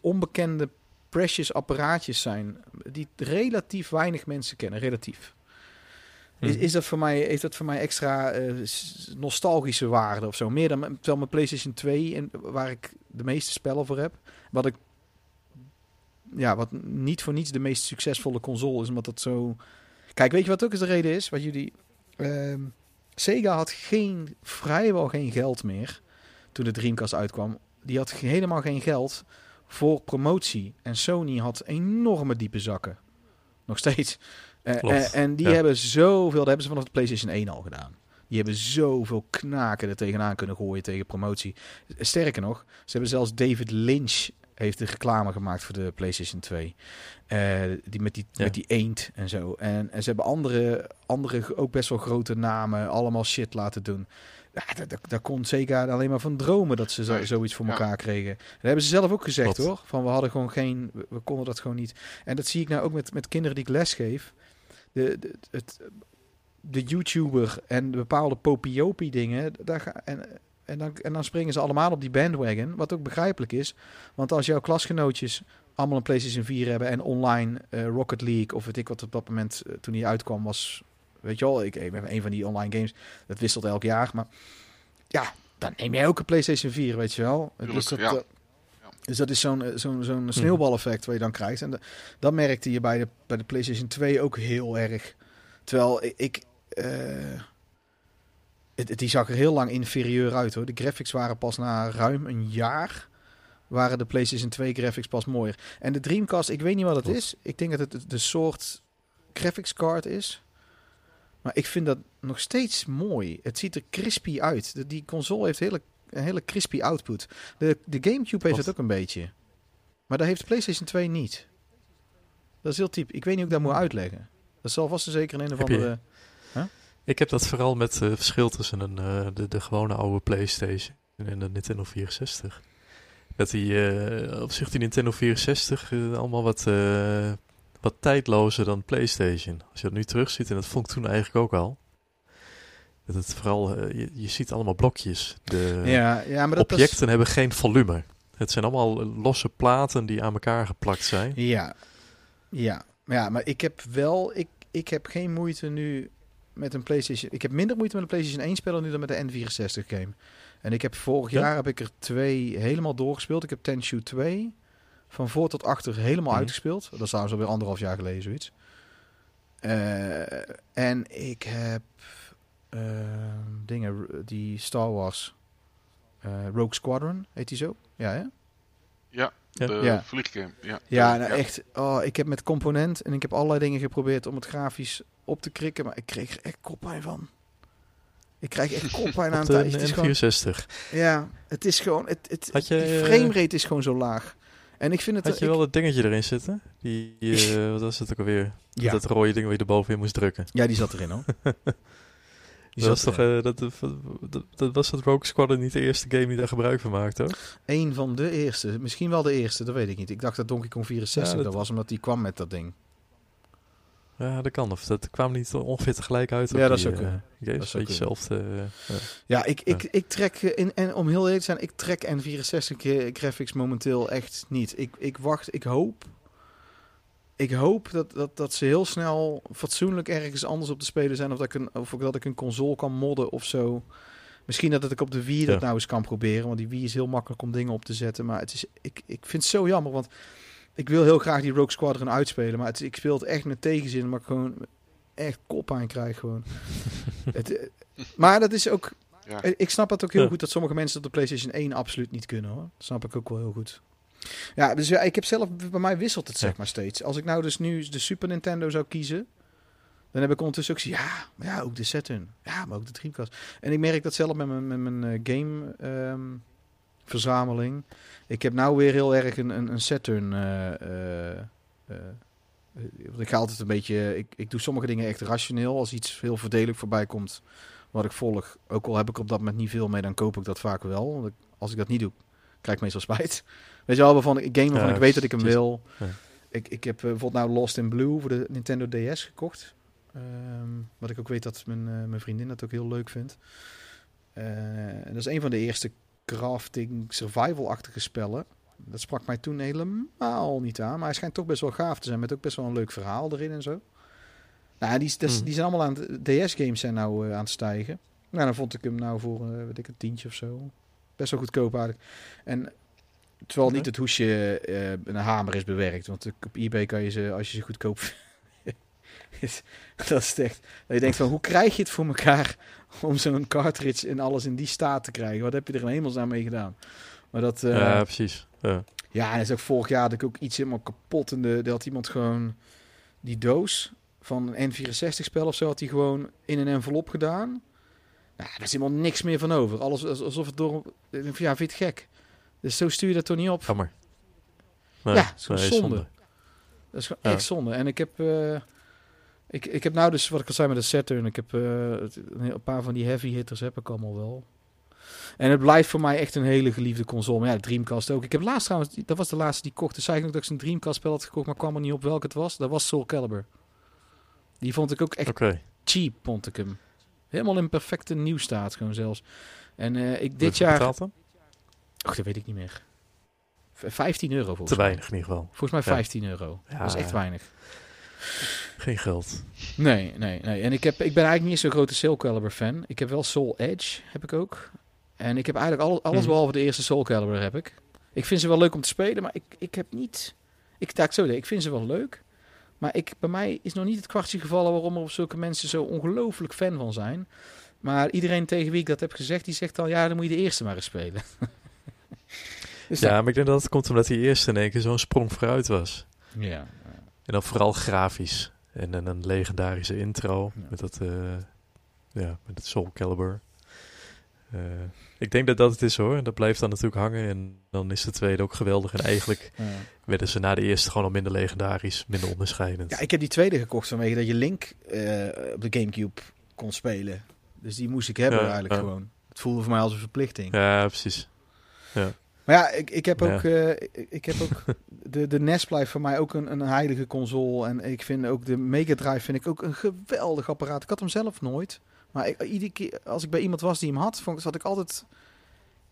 onbekende, precious apparaatjes zijn. Die relatief weinig mensen kennen. Relatief. Hmm. Is, is dat voor mij, heeft dat voor mij extra uh, nostalgische waarde of zo? Meer dan... Terwijl mijn PlayStation twee, en, waar ik de meeste spellen voor heb. Wat ik... Ja, wat niet voor niets de meest succesvolle console is. Omdat dat zo... Kijk, weet je wat ook eens de reden is? Wat jullie... Uh, Sega had geen, vrijwel geen geld meer toen de Dreamcast uitkwam. Die had helemaal geen geld voor promotie. En Sony had enorme diepe zakken. Nog steeds. Uh, uh, en die ja. hebben zoveel, dat hebben ze vanaf de PlayStation één al gedaan. Die hebben zoveel knaken er tegenaan kunnen gooien tegen promotie. Sterker nog, ze hebben zelfs David Lynch heeft de reclame gemaakt voor de PlayStation twee. Uh, die met die, ja. met die eend en zo. En, en ze hebben andere, andere, ook best wel grote namen, allemaal shit laten doen. Ja, daar kon Sega alleen maar van dromen dat ze zo, zoiets voor elkaar ja. kregen. Dat hebben ze zelf ook gezegd, Wat? hoor. Van we hadden gewoon geen, we, we konden dat gewoon niet. En dat zie ik nou ook met, met kinderen die ik lesgeef. De, de, het, de YouTuber en de bepaalde popiopie dingen. Daar ga, en, en, dan, en dan springen ze allemaal op die bandwagon. Wat ook begrijpelijk is. Want als jouw klasgenootjes allemaal een PlayStation vier hebben en online uh, Rocket League of weet ik wat op dat moment uh, toen die uitkwam was... Weet je wel, ik heb een van die online games. Dat wisselt elk jaar. Maar ja, dan neem jij ook een PlayStation vier, weet je wel. Tuurlijk, dus, dat, ja. uh, dus dat is zo'n zo'n, zo'n sneeuwbaleffect wat je dan krijgt. En de, dat merkte je bij de, bij de PlayStation twee ook heel erg. Terwijl ik... Uh, het, die zag er heel lang inferieur uit, hoor. De graphics waren pas na ruim een jaar... waren de PlayStation twee graphics pas mooier. En de Dreamcast, ik weet niet wat het Goed. is. Ik denk dat het de, de soort graphics card is... Maar ik vind dat nog steeds mooi. Het ziet er crispy uit. De, die console heeft hele, een hele crispy output. De, de GameCube Wat? heeft het ook een beetje. Maar daar heeft de PlayStation twee niet. Dat is heel typisch. Ik weet niet hoe ik dat moet uitleggen. Dat zal vast en zeker een, een of andere... Huh? Ik heb dat vooral met het uh, verschil tussen een, uh, de, de gewone oude PlayStation en de Nintendo vierenzestig. Dat die uh, op zich die Nintendo vierenzestig uh, allemaal wat... Uh, wat tijdlozer dan PlayStation. Als je dat nu terugziet, en dat vond ik toen eigenlijk ook al. Dat het vooral, uh, je, je ziet allemaal blokjes. De ja, ja, maar dat objecten is... hebben geen volume. Het zijn allemaal losse platen die aan elkaar geplakt zijn. Ja, ja. ja maar ik heb wel, ik, ik heb geen moeite nu met een PlayStation. Ik heb minder moeite met een PlayStation één speler nu dan met de N vierenzestig game. En ik heb vorig ja? jaar heb ik er twee helemaal doorgespeeld. Ik heb Tenchu twee. Van voor tot achter helemaal mm-hmm. uitgespeeld. Dat is trouwens alweer anderhalf jaar geleden zoiets. Uh, en ik heb uh, dingen die Star Wars uh, Rogue Squadron, heet die zo? Ja, hè? Ja, de ja. vlieggame. Ja, ja, nou ja. echt. Oh, ik heb met component en ik heb allerlei dingen geprobeerd om het grafisch op te krikken. Maar ik kreeg er echt koppijn van. Ik krijg echt koppijn aan het is gewoon, Ja, het is gewoon... Het, het, Had je, die framerate is gewoon zo laag. En ik vind het Had je wel dat dingetje erin zitten? Die, uh, wat was het ook alweer? Ja. Dat rode ding waar je er bovenin moest drukken. Ja, die zat erin, hoor. die dat, zat was toch, uh, dat, dat, dat was dat Rogue Squadron niet de eerste game die daar gebruik van maakte, hoor? Eén van de eerste. Misschien wel de eerste, dat weet ik niet. Ik dacht dat Donkey Kong vierenzestig ja, dat was, omdat die kwam met dat ding. Ja, dat kan. Of dat kwam niet ongeveer tegelijk uit. Ja, dat is ook uh, games. Dat is hetzelfde. Uh, ja, ja, ik, ja. Ik, ik trek, in, en om heel eerlijk te zijn, ik trek N vierenzestig graphics momenteel echt niet. Ik, ik wacht, ik hoop, ik hoop dat, dat, dat ze heel snel fatsoenlijk ergens anders op te spelen zijn. Of dat ik een, of dat ik een console kan modden of zo. Misschien dat ik op de Wii dat ja. nou eens kan proberen. Want die Wii is heel makkelijk om dingen op te zetten. Maar het is, ik, ik vind het zo jammer, want... Ik wil heel graag die Rogue Squadron uitspelen, maar het, ik speel het echt met tegenzin, maar ik gewoon echt kop aan krijg gewoon. het, maar dat is ook... Ja. Ik snap het ook heel ja. goed dat sommige mensen op de PlayStation één absoluut niet kunnen, hoor. Dat snap ik ook wel heel goed. Ja, dus ja, ik heb zelf... Bij mij wisselt het ja. zeg maar steeds. Als ik nou dus nu de Super Nintendo zou kiezen, dan heb ik ondertussen ook... Ja, maar ja, ook de Saturn. Ja, maar ook de Dreamcast. En ik merk dat zelf met mijn, met mijn game... Um, verzameling. Ik heb nou weer heel erg een, een, een Saturn. Uh, uh, uh, ik ga altijd een beetje... Ik, ik doe sommige dingen echt rationeel. Als iets heel voordelig voorbij komt wat ik volg, ook al heb ik op dat moment niet veel mee, dan koop ik dat vaak wel. Want ik, als ik dat niet doe, krijg ik meestal spijt. Weet je wel, waarvan ik game waarvan ja, ik weet dat ik hem wil. Ja. Ik, ik heb uh, bijvoorbeeld nou Lost in Blue voor de Nintendo D S gekocht. Um, wat ik ook weet dat mijn, uh, mijn vriendin dat ook heel leuk vindt. Uh, en dat is een van de eerste crafting, survival-achtige spellen. Dat sprak mij toen helemaal niet aan. Maar hij schijnt toch best wel gaaf te zijn. Met ook best wel een leuk verhaal erin en zo. Nou, die, die, die zijn allemaal aan het... D S-games zijn nou uh, aan het stijgen. Nou, dan vond ik hem nou voor, uh, weet ik, een tientje of zo. Best wel goedkoop eigenlijk. En terwijl niet het hoesje uh, een hamer is bewerkt. Want op eBay kan je ze, als je ze goedkoop... dat is echt... Dat je denkt van, hoe krijg je het voor elkaar... om zo'n cartridge en alles in die staat te krijgen. Wat heb je er in hemelsnaam mee gedaan? Maar dat... Uh, ja, precies. Ja, ja, en dat is ook vorig jaar dat ik ook iets helemaal kapot... en de, de had iemand gewoon die doos van een N vierenzestig-spel of zo... had hij gewoon in een envelop gedaan. Ja, daar is helemaal niks meer van over. Alles alsof het door... Ja, vind je het gek? Dus zo stuur je dat toch niet op? Jammer. Nee, ja, dat is, nee, zonde. zonde. Dat is gewoon ja. echt zonde. En ik heb... Uh, ik, ik heb nou dus, wat ik al zei met de Saturn... Ik heb uh, een paar van die heavy hitters heb ik allemaal wel. En het blijft voor mij echt een hele geliefde console. Maar ja, Dreamcast ook. Ik heb laatst trouwens... Dat was de laatste die kocht. Dus zei ik nog dat ik zo'n Dreamcast-spel had gekocht... maar kwam er niet op welke het was. Dat was Soul Calibur. Die vond ik ook echt okay. cheap, vond ik hem. Helemaal in perfecte nieuwstaat gewoon zelfs. En uh, ik dit jaar... Betaald dan? Och, dat weet ik niet meer. vijftien euro volgens mij. Te weinig in ieder geval. Volgens mij vijftien euro. Ja. Dat is echt weinig. Geen geld. Nee, nee, nee. En ik, heb, ik ben eigenlijk niet zo'n grote Soul Calibur fan. Ik heb wel Soul Edge, heb ik ook. En ik heb eigenlijk alles, alles hm. behalve de eerste Soul Calibur heb ik. Ik vind ze wel leuk om te spelen, maar ik, ik heb niet... Ik dacht zo, ik vind ze wel leuk. Maar ik, bij mij is nog niet het kwartje gevallen waarom er op zulke mensen zo ongelooflijk fan van zijn. Maar iedereen tegen wie ik dat heb gezegd, die zegt al, ja, dan moet je de eerste maar eens spelen. Dus ja, maar ik denk dat het komt omdat die eerste in één keer zo'n sprong vooruit was. Ja. En dan vooral grafisch. En, en een legendarische intro ja. met dat uh, ja, met het Soul Calibur. Uh, ik denk dat dat het is hoor. Dat blijft dan natuurlijk hangen. En dan is de tweede ook geweldig. En eigenlijk ja. werden ze na de eerste gewoon al minder legendarisch, minder onderscheidend. Ja, ik heb die tweede gekocht vanwege dat je Link uh, op de Gamecube kon spelen. Dus die moest ik hebben ja, eigenlijk ja. gewoon. Het voelde voor mij als een verplichting. Ja, precies. Ja. Maar ja, ik, ik heb ook, ja. uh, ik heb ook de, de N E S blijft voor mij ook een, een heilige console. En ik vind ook de Mega Drive vind ik ook een geweldig apparaat. Ik had hem zelf nooit. Maar ik, iedere keer als ik bij iemand was die hem had, vond, zat ik altijd,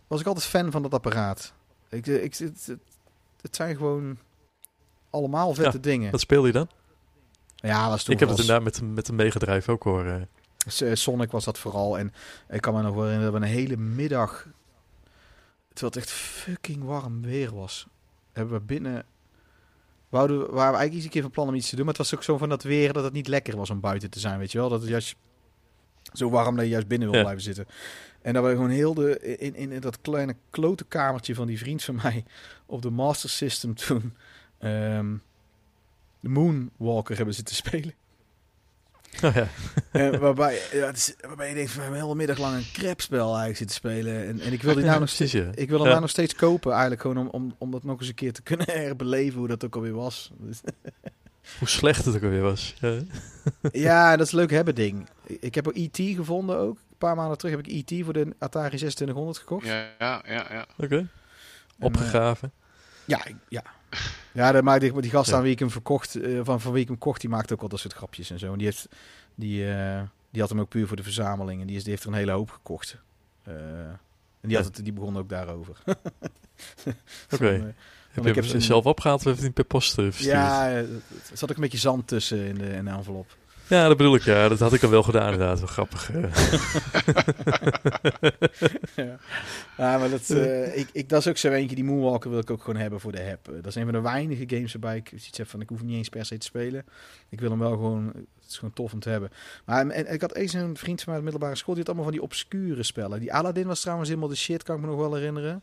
was ik altijd fan van dat apparaat. Ik, ik, het, het, het zijn gewoon allemaal vette ja, dingen. Wat speelde je dan? Ja, dat is toen ik heb was... het inderdaad met, met de Mega Drive ook hoor. Uh, Sonic was dat vooral. En ik kan me nog wel herinneren, we hebben een hele middag... Terwijl het echt fucking warm weer was. Hebben we binnen... Wouden we, waren we eigenlijk eens een keer van plan om iets te doen. Maar het was ook zo van dat weer dat het niet lekker was om buiten te zijn. Weet je wel? Dat het juist zo warm dat je juist binnen wil ja. blijven zitten. En dat we gewoon heel de... In, in, in dat kleine klote kamertje van die vriend van mij... Op de Master System toen... Um, de Moonwalker hebben zitten spelen. Oh ja. uh, waarbij, ja, het is, waarbij je denkt, we hebben de hele middag lang een crepspel eigenlijk zitten spelen. En, en ik wil die nou ja, nog steeds, ja. ik wil hem ja. nou nog steeds kopen eigenlijk gewoon om, om, om dat nog eens een keer te kunnen herbeleven hoe dat ook alweer was. Hoe slecht het ook alweer was. Ja, ja dat is een leuk hebben ding. Ik heb ook E T gevonden ook. Een paar maanden terug heb ik E T voor de Atari zesentwintighonderd gekocht. Ja, ja, ja. ja. Oké. Okay. Opgegraven. Uh, ja, ja. Ja, dat maakt die, die gast ja. aan wie ik hem verkocht, uh, van, van wie ik hem kocht, die maakt ook al dat soort grapjes en zo. En die, heeft, die, uh, die had hem ook puur voor de verzameling en die, is, die heeft er een hele hoop gekocht. Uh, en die, had het, die begon ook daarover. Oké. Okay. Uh, heb je hem heb zelf een... opgehaald of heeft hij hem per post verstuurd? Ja, er zat ook een beetje zand tussen in de, in de envelop. Ja, dat bedoel ik. Ja, dat had ik al wel gedaan inderdaad. Wel grappig. ja. ja, maar dat, uh, ik, ik, dat is ook zo eentje. Die Moonwalker wil ik ook gewoon hebben voor de app. Dat is een van de weinige games waarbij ik iets heb van... Ik hoef hem niet eens per se te spelen. Ik wil hem wel gewoon... Het is gewoon tof om te hebben. Maar en, en, ik had eens een vriend van mij uit de middelbare school... Die had allemaal van die obscure spellen. Die Aladdin was trouwens helemaal de shit. Kan ik me nog wel herinneren.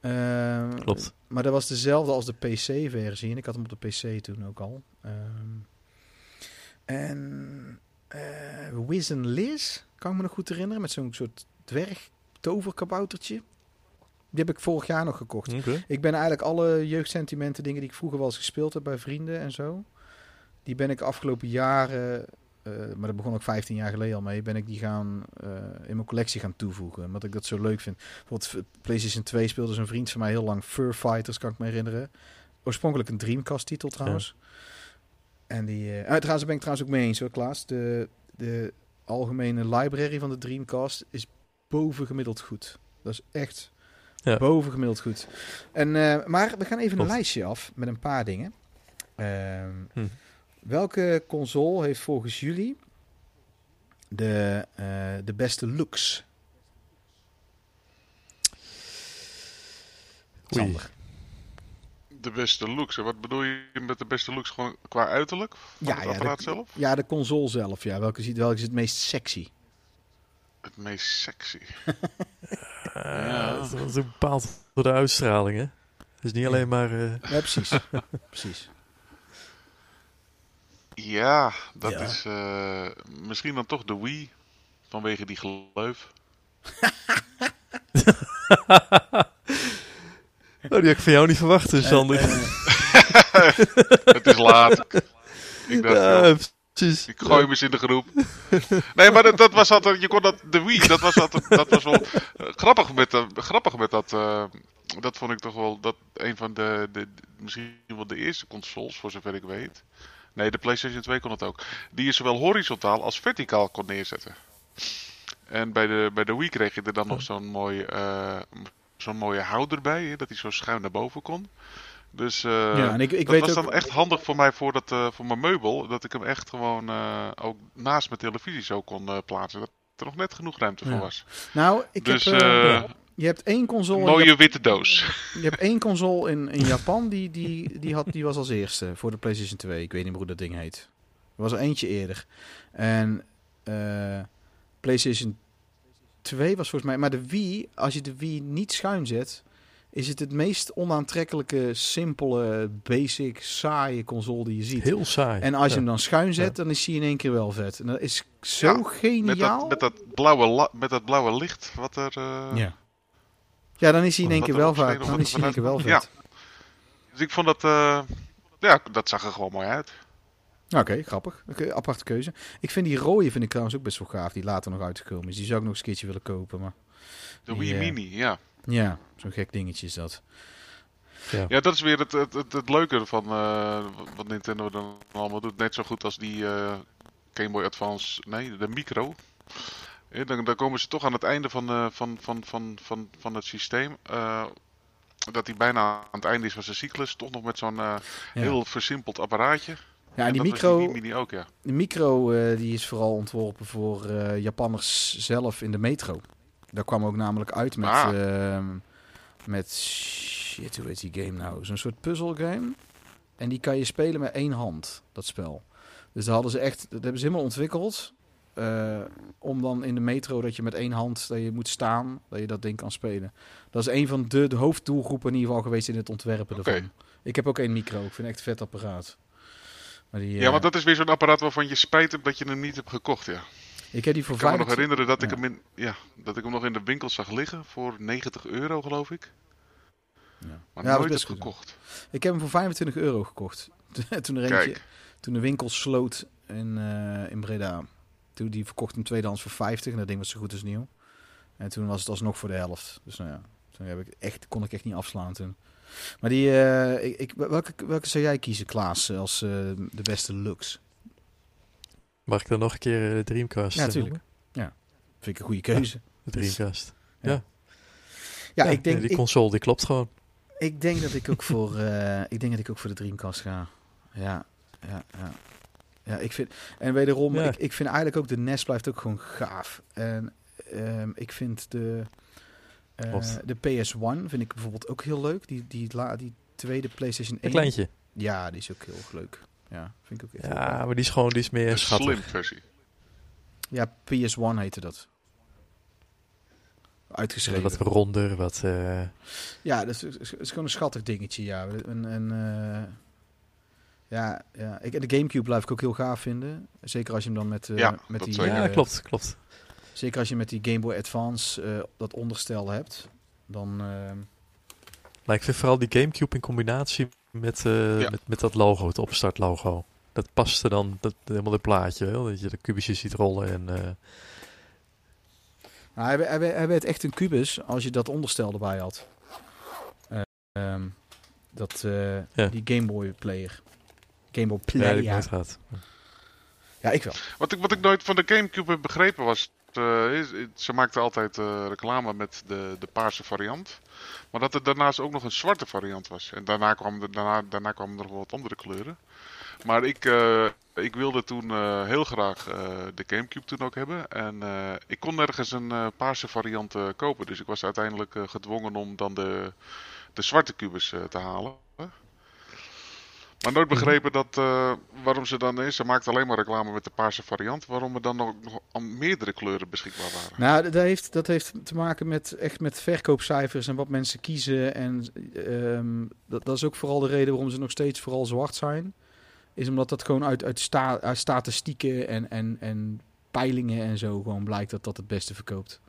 Uh, Klopt. Maar dat was dezelfde als de P C-versie. En ik had hem op de P C toen ook al. Uh, En uh, Wiz en Liz, kan ik me nog goed herinneren, met zo'n soort dwerg-toverkaboutertje. Die heb ik vorig jaar nog gekocht. Okay. Ik ben eigenlijk alle jeugdsentimenten, dingen die ik vroeger wel eens gespeeld heb bij vrienden en zo, die ben ik afgelopen jaren, uh, maar dat begon ook vijftien jaar geleden al mee, ben ik die gaan uh, in mijn collectie gaan toevoegen, omdat ik dat zo leuk vind. Bijvoorbeeld PlayStation twee speelde zo'n vriend van mij heel lang Fur Fighters, kan ik me herinneren. Oorspronkelijk een Dreamcast-titel trouwens. Ja. En die, uh, uiteraard daar ben ik trouwens ook mee eens hoor, Klaas. De, de algemene library van de Dreamcast is bovengemiddeld goed. Dat is echt ja. bovengemiddeld goed. En, uh, maar we gaan even een of. lijstje af met een paar dingen. Uh, hm. Welke console heeft volgens jullie de, uh, de beste looks? Sander. De beste looks. En wat bedoel je met de beste looks? Gewoon qua uiterlijk? Van ja, het apparaat ja, de, zelf? Ja, de console zelf. Ja. Welke, ziet, welke is het meest sexy? Het meest sexy? ja, ja. Dat, dat is ook bepaald door de uitstraling, hè? Dus niet alleen maar... Uh... Ja, precies. precies. Ja, dat ja. is... Uh, misschien dan toch de Wii. Vanwege die gleuf. Oh, die had ik van jou niet verwacht, Sander. Uh, uh, Het is laat. Ik dacht, ja, precies. Ik gooi hem eens in de groep. Nee, maar dat, dat was altijd... Je kon dat... De Wii, dat was altijd... Dat was wel uh, grappig met, uh, grappig met dat... Uh, dat vond ik toch wel... Dat een van de, de... Misschien wel de eerste consoles, voor zover ik weet. Nee, de PlayStation twee kon het ook. Die je zowel horizontaal als verticaal kon neerzetten. En bij de, bij de Wii kreeg je er dan nog zo'n mooi... Uh, zo'n mooie houder bij, hè, dat hij zo schuin naar boven kon. Dus uh, ja, en ik, ik dat weet was ook... dan echt handig voor mij voor, dat, uh, voor mijn meubel, dat ik hem echt gewoon uh, ook naast mijn televisie zo kon uh, plaatsen. Dat er nog net genoeg ruimte ja. voor was. Nou, ik dus, heb, uh, uh, je hebt één console... Een mooie Jap- witte doos. Je hebt één console in, in Japan, die, die, die, had, die was als eerste voor de PlayStation twee. Ik weet niet meer hoe dat ding heet. Er was er eentje eerder. En uh, PlayStation twee was volgens mij... Maar de Wii, als je de Wii niet schuin zet... is het het meest onaantrekkelijke, simpele, basic, saaie console die je ziet. Heel saai. En als je ja. hem dan schuin zet, dan is hij in één keer wel vet. En dat is zo ja, geniaal. Met dat, met, dat blauwe la- met dat blauwe licht wat er... Uh... Ja. ja, dan is hij in één keer wel vaak. Dan is hij in één keer wel vet. Ja. Dus ik vond dat... Uh... Ja, dat zag er gewoon mooi uit. Oké, okay, grappig. Okay, aparte keuze. Ik vind die rode vind ik trouwens ook best wel gaaf, die later nog uitgekomen is. Die zou ik nog eens een keertje willen kopen, maar... De Wii yeah. Mini, ja. Ja, zo'n gek dingetje is dat. Ja, ja dat is weer het, het, het, het leuke van uh, wat Nintendo dan allemaal doet. Net zo goed als die uh, Game Boy Advance, nee, de Micro. Ja, dan, dan komen ze toch aan het einde van, uh, van, van, van, van, van het systeem. Uh, dat die bijna aan het einde is van zijn cyclus. Toch nog met zo'n uh, ja. heel versimpeld apparaatje. Ja, en die micro, die mini ook, ja. De micro uh, die is vooral ontworpen voor uh, Japanners zelf in de metro. Daar kwam ook namelijk uit met... Ah. Uh, met... Shit, hoe heet die game nou? Zo'n soort puzzelgame. En die kan je spelen met één hand, dat spel. Dus dat hadden ze echt... Dat hebben ze helemaal ontwikkeld. Uh, om dan in de metro dat je met één hand... Dat je moet staan, dat je dat ding kan spelen. Dat is een van de, de hoofddoelgroepen in ieder geval geweest in het ontwerpen okay. ervan. Ik heb ook één micro. Ik vind het echt een vet apparaat. Maar die, uh... Ja, want dat is weer zo'n apparaat waarvan je spijt hebt dat je hem niet hebt gekocht, ja. Ik, heb die voor ik kan me nog herinneren dat, ja. ik hem in, ja, dat ik hem nog in de winkel zag liggen voor negentig euro, geloof ik. Ja. Maar ja, nooit heb gekocht. Ik heb hem voor vijfentwintig euro gekocht. toen, er eentje, toen de winkel sloot in, uh, in Breda. Toen die verkocht hem tweedehands voor vijftig en dat ding was zo goed als nieuw. En toen was het alsnog voor de helft. Dus nou ja, toen heb ik echt, kon ik echt niet afslaan toen. Maar die, uh, ik, ik, welke, welke zou jij kiezen, Klaas, als uh, de beste looks? Mag ik dan nog een keer de Dreamcast? Ja, natuurlijk. Ja, vind ik een goede keuze. Ja, de Dreamcast. Ja. Ja. Ja, ja, ik denk. Die console, ik, die klopt gewoon. Ik denk dat ik ook voor, uh, ik denk dat ik ook voor de Dreamcast ga. Ja, ja, ja. Ja, ik vind. En wederom, ja. ik, ik vind eigenlijk ook de N E S blijft ook gewoon gaaf. En um, ik vind de uh, de P S één vind ik bijvoorbeeld ook heel leuk. Die die la, die tweede PlayStation één. Een kleintje. Ja, die is ook heel leuk. Ja, vind ik ook echt ja leuk. Maar die is gewoon die is meer schattig. Slim versie. Ja, P S één heette dat. Uitgeschreven. Wat ronder, wat... Uh... Ja, dat is, is, is gewoon een schattig dingetje, ja. En, en, uh... ja, ja. Ik, de Gamecube blijf ik ook heel gaaf vinden. Zeker als je hem dan met, uh, ja, met die... Uh, ja, klopt, klopt. Zeker als je met die Game Boy Advance uh, dat onderstel hebt, dan... Uh... Maar ik vind vooral die Gamecube in combinatie met, uh, ja. met, met dat logo, het opstartlogo. Dat paste dan dat, helemaal het plaatje, wel, dat je de kubusjes ziet rollen. En, uh... nou, hij, hij, hij werd echt een kubus als je dat onderstel erbij had. Uh, um, dat, uh, ja. Die Game Boy player. Game Boy player. Ja, ik nooit ja, ik wel. Wat ik, wat ik nooit van de Gamecube heb begrepen was... Uh, is, ze maakte altijd uh, reclame met de, de paarse variant. Maar dat er daarnaast ook nog een zwarte variant was. En daarna kwam er, daarna, daarna kwamen er nog wat andere kleuren. Maar ik, uh, ik wilde toen uh, heel graag uh, de Gamecube toen ook hebben. En uh, ik kon nergens een uh, paarse variant uh, kopen. Dus ik was uiteindelijk uh, gedwongen om dan de, de zwarte kubus uh, te halen. Maar nooit begrepen dat, uh, waarom ze dan is. Ze maakt alleen maar reclame met de paarse variant. Waarom er dan nog, nog meerdere kleuren beschikbaar waren. Nou, dat heeft, dat heeft te maken met, echt met verkoopcijfers en wat mensen kiezen. En um, dat, dat is ook vooral de reden waarom ze nog steeds vooral zwart zijn. Is omdat dat gewoon uit, uit, sta, uit statistieken en, en, en peilingen en zo gewoon blijkt dat dat het beste verkoopt.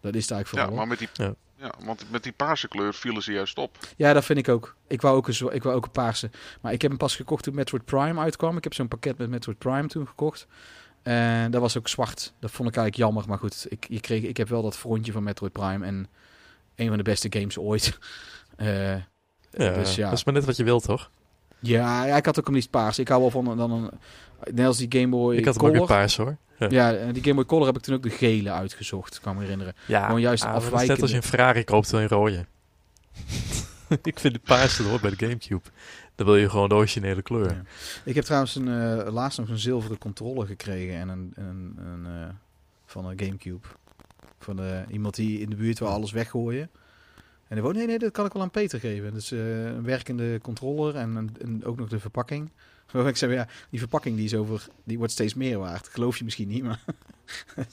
Dat is het eigenlijk vooral. Ja, maar met die, ja. Ja, want met die paarse kleur vielen ze juist op. Ja, dat vind ik ook. Ik wou ook een, ik wou ook een paarse. Maar ik heb hem pas gekocht toen Metroid Prime uitkwam. Ik heb zo'n pakket met Metroid Prime toen gekocht. En dat was ook zwart. Dat vond ik eigenlijk jammer. Maar goed, ik, je kreeg, ik heb wel dat frontje van Metroid Prime. En een van de beste games ooit. uh, ja, dus ja, dat is maar net wat je wilt, toch? Ja, ja, ik had ook hem liefst paars. Ik hou wel van dan een... Net als die Game Boy Color. Ik had hem ook in paars, hoor. Ja. Ja, die Game Boy Color heb ik toen ook de gele uitgezocht, kan me herinneren. Ja, gewoon juist ah, afwijkende... Net als je een Ferrari koopt, dan een rode. Ik vind de paarse hoor bij de Gamecube. Dan wil je gewoon de originele kleur. Ja. Ik heb trouwens een, uh, laatst nog een zilveren controller gekregen en een, een, een uh, van een Gamecube. Van uh, iemand die in de buurt wil alles weggooien. En hij woont, nee, nee, dat kan ik wel aan Peter geven. Dus uh, een werkende controller en, een, en ook nog de verpakking. Ik zei, ja, die verpakking die is over, die wordt steeds meer waard. Geloof je misschien niet, maar... dat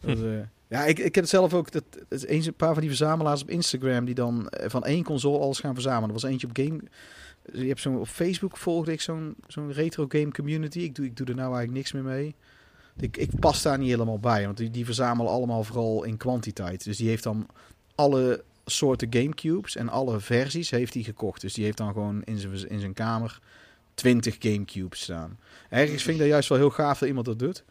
is, uh... Ja, ik, ik heb zelf ook dat, dat is eens een paar van die verzamelaars op Instagram... die dan van één console alles gaan verzamelen. Er was eentje op Game... Je hebt zo'n, op Facebook volgde ik zo'n, zo'n retro game community. Ik doe, ik doe er nou eigenlijk niks meer mee. Ik, ik pas daar niet helemaal bij. Want die, die verzamelen allemaal vooral in kwantiteit. Dus die heeft dan alle soorten Gamecubes en alle versies heeft hij gekocht. Dus die heeft dan gewoon in zijn, in zijn kamer... twintig Gamecubes staan. Ergens vind ik dat juist wel heel gaaf dat iemand dat doet.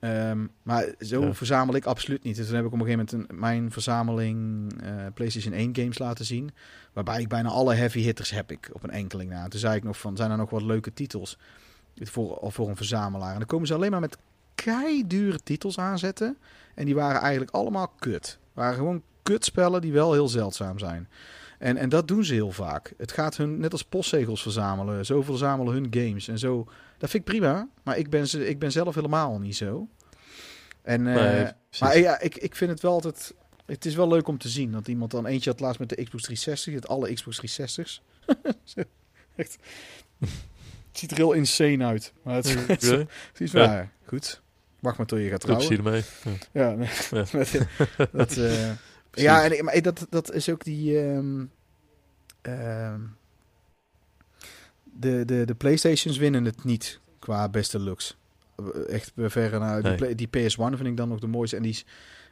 Um, maar zo ja. verzamel ik absoluut niet. Dus dan heb ik op een gegeven moment een, mijn verzameling uh, PlayStation één games laten zien. Waarbij ik bijna alle heavy hitters heb ik op een enkeling na. Toen zei ik nog van, zijn er nog wat leuke titels voor, voor een verzamelaar? En dan komen ze alleen maar met keidure titels aanzetten. En die waren eigenlijk allemaal kut. Waren gewoon kutspellen die wel heel zeldzaam zijn. En, en dat doen ze heel vaak. Het gaat hun net als postzegels verzamelen. Zo verzamelen hun games en zo. Dat vind ik prima. Maar ik ben, ze, ik ben zelf helemaal niet zo. En, uh, nee, maar ja, ik, ik vind het wel altijd... Het is wel leuk om te zien. Dat iemand dan eentje had laatst met de Xbox driehonderdzestig. Het alle Xbox driehonderdzestigers. Echt. Het ziet er heel insane uit. Maar het, het, het, het is waar. Ja. Goed. Wacht maar tot je gaat trouwen. Ik zie ermee. Ja. ja, ja. Met, dat... Uh, ja, en, maar dat, dat is ook die... Um, uh, de, de, de PlayStations winnen het niet qua beste looks. Echt verre naar... Nee. Die, die P S één vind ik dan nog de mooiste. En die,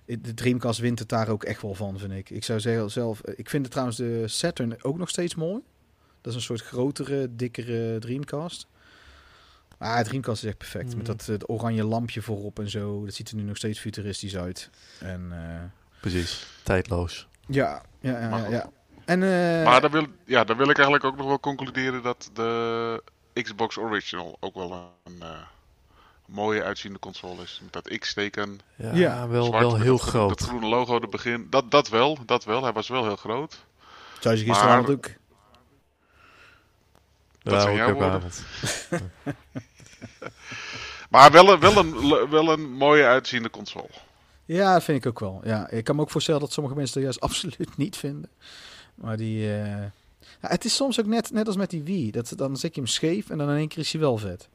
de Dreamcast wint het daar ook echt wel van, vind ik. Ik zou zeggen zelf... Ik vind het trouwens de Saturn ook nog steeds mooi. Dat is een soort grotere, dikkere Dreamcast. Maar ah, Dreamcast is echt perfect. Mm. Met dat het oranje lampje voorop en zo. Dat ziet er nu nog steeds futuristisch uit. En... Uh, precies, tijdloos. Ja, ja, ja. Maar, ja. En, uh, maar dan wil, ja, dan wil ik eigenlijk ook nog wel concluderen dat de Xbox Original ook wel een uh, mooie uitziende console is. Met dat X-teken. Ja, ja, wel, wel heel dat, groot. Dat groene logo er begin. Dat, dat wel, dat wel. Hij was wel heel groot. Zou je gisteravond maar, ook... Dat ja, zijn jouw woorden. Maar wel, wel, een, wel een mooie uitziende console. Ja, dat vind ik ook wel. Ja, ik kan me ook voorstellen dat sommige mensen dat juist absoluut niet vinden. Maar die... Uh... Ja, het is soms ook net, net als met die Wii. Dat, dan zet je hem scheef en dan in één keer is hij wel vet.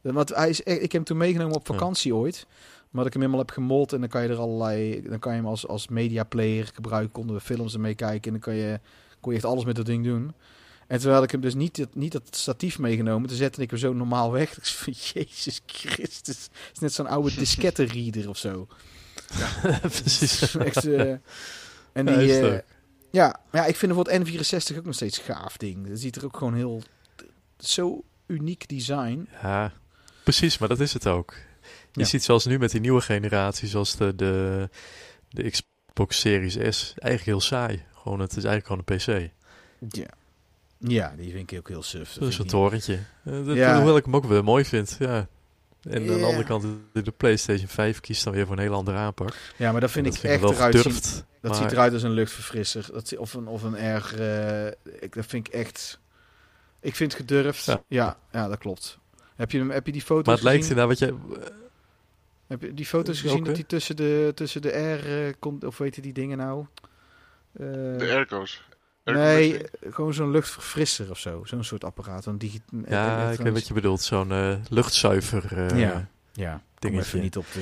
Want hij is, ik heb hem toen meegenomen op vakantie ja. ooit. Maar dat ik hem helemaal heb gemold en dan kan je er allerlei... Dan kan je hem als, als mediaplayer gebruiken. Konden we films ermee kijken en dan kan je, kon je echt alles met dat ding doen. En terwijl ik hem dus niet, niet dat statief meegenomen... toen zette ik hem zo normaal weg. Ik dacht van, Jezus Christus. Het is net zo'n oude diskettenreader of zo. Ja, precies. Echt, uh, en die, ja, uh, ja, ja, ik vind bijvoorbeeld N vierenzestig ook nog steeds gaaf ding. Dat ziet er ook gewoon heel... Zo uniek design. Ja, precies, maar dat is het ook. Je ja. ziet zelfs nu met die nieuwe generatie, zoals de, de, de Xbox Series S, eigenlijk heel saai. Gewoon, het is eigenlijk gewoon een P C. Ja. Ja, die vind ik ook heel suf. Dat, dat is een torentje. Uh, dat, ja. Hoewel ik hem ook wel mooi vind, ja. En yeah. aan de andere kant, de PlayStation vijf kiest dan weer voor een heel andere aanpak. Ja, maar dat vind dat ik vind echt eruit durft, zien. Dat maar... ziet eruit als een luchtverfrisser. Dat, of een, of een erg... Uh, ik, dat vind ik echt... Ik vind het gedurfd. Ja, ja, ja dat klopt. Heb je, heb je die foto's maar het gezien? Lijkt er nou wat je... Uh, heb je die foto's gezien dat die tussen de, tussen de air... Uh, komt, of weet je die dingen nou? Uh, de airco's. Nee, gewoon zo'n luchtverfrisser of zo. Zo'n soort apparaat. Een digi- ja, ik weet wat je bedoelt. Zo'n uh, luchtzuiver uh, ja. Ja. dingetje. Niet op de,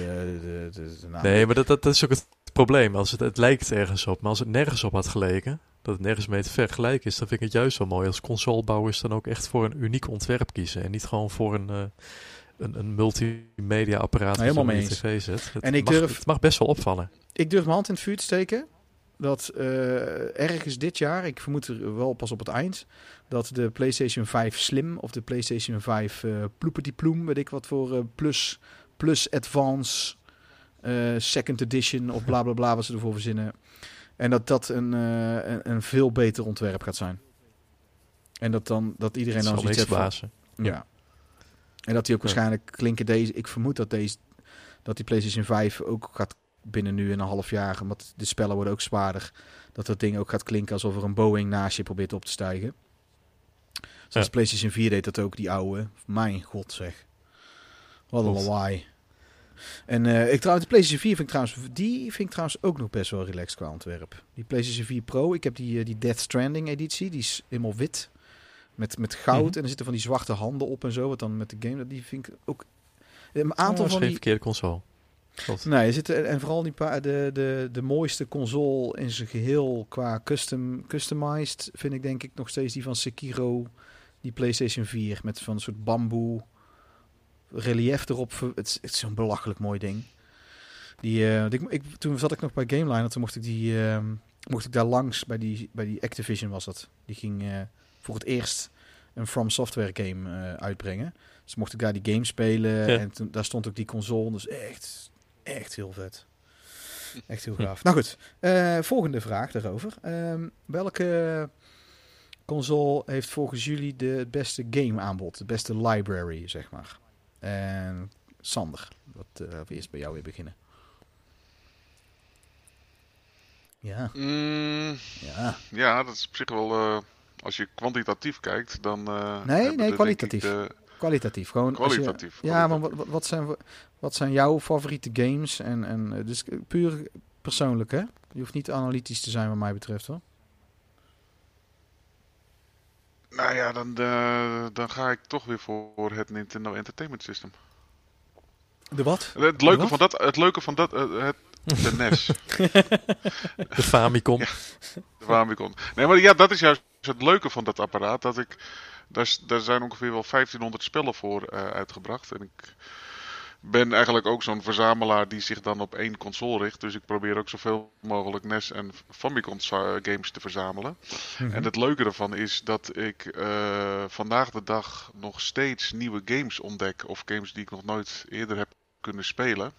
de, de, de naam. Nee, maar dat, dat, dat is ook het probleem. Als het, het lijkt ergens op. Maar als het nergens op had geleken, dat het nergens mee te vergelijken is, dan vind ik het juist wel mooi. Als consolebouwers dan ook echt voor een uniek ontwerp kiezen. En niet gewoon voor een, uh, een, een multimedia apparaat nou, helemaal mee tv zit. Het, en ik mag, durf, het mag best wel opvallen. Ik durf mijn hand in het vuur te steken dat uh, ergens dit jaar, ik vermoed er wel pas op het eind, dat de PlayStation vijf Slim of de PlayStation vijf uh, Ploeperty Ploem, weet ik wat voor uh, plus, plus Advance uh, Second Edition of bla bla bla wat ze ervoor verzinnen. En dat dat een, uh, een, een veel beter ontwerp gaat zijn. En dat dan dat iedereen dan zoiets heeft van, ja. En dat die ook ja. waarschijnlijk klinken deze. Ik vermoed dat deze dat die PlayStation vijf ook gaat binnen nu en een half jaar, want de spellen worden ook zwaarder, dat dat ding ook gaat klinken alsof er een Boeing naast je probeert op te stijgen. Zoals ja. de PlayStation vier deed dat ook, die oude. Mijn god zeg. Wat een lawaai. En uh, ik trouwens, de PlayStation vier vind ik trouwens, die vind ik trouwens ook nog best wel relaxed qua ontwerp. Die PlayStation vier Pro, ik heb die, uh, die Death Stranding editie, die is helemaal wit. Met, met goud mm-hmm. en er zitten van die zwarte handen op en zo. Wat dan met de game, die vind ik ook... Een aantal oh, van die... verkeerde console. Tot. Nee, er zitten, en vooral die pa- de, de, de mooiste console in zijn geheel qua custom customized vind ik denk ik nog steeds die van Sekiro, die PlayStation vier met van een soort bamboe relief erop. Het, het is zo'n belachelijk mooi ding. Die, uh, ik, ik, toen zat ik nog bij GameLine, toen mocht ik die uh, mocht ik daar langs bij die bij die Activision was dat. Die ging uh, voor het eerst een From Software game uh, uitbrengen. Dus mocht ik daar die game spelen ja. en toen, daar stond ook die console. Dus echt. Echt heel vet. Echt heel gaaf. Hm. Nou goed, uh, volgende vraag daarover. Uh, welke console heeft volgens jullie de beste game aanbod? De beste library, zeg maar. En Sander, wat uh, we eerst bij jou weer beginnen. Ja. Mm, ja. ja, dat is op zich wel... Uh, als je kwantitatief kijkt, dan... Uh, nee, nee, de, kwalitatief. De... Kwalitatief. Gewoon kwalitatief, als je, kwalitatief. Ja, maar wat, wat, zijn, wat zijn jouw favoriete games? En, en, dus puur persoonlijk, hè? Je hoeft niet analytisch te zijn wat mij betreft, hoor. Nou ja, dan, uh, dan ga ik toch weer voor het Nintendo Entertainment System. De wat? Het leuke wat? van dat... Het leuke van dat uh, het, de N E S. De Famicom. Ja, de Famicom. Nee, maar ja, dat is juist het leuke van dat apparaat. Dat ik... Daar, daar zijn ongeveer wel vijftienhonderd spellen voor uh, uitgebracht. En ik ben eigenlijk ook zo'n verzamelaar die zich dan op één console richt. Dus ik probeer ook zoveel mogelijk N E S en Famicom games te verzamelen. Mm-hmm. En het leuke ervan is dat ik uh, vandaag de dag nog steeds nieuwe games ontdek. Of games die ik nog nooit eerder heb kunnen spelen.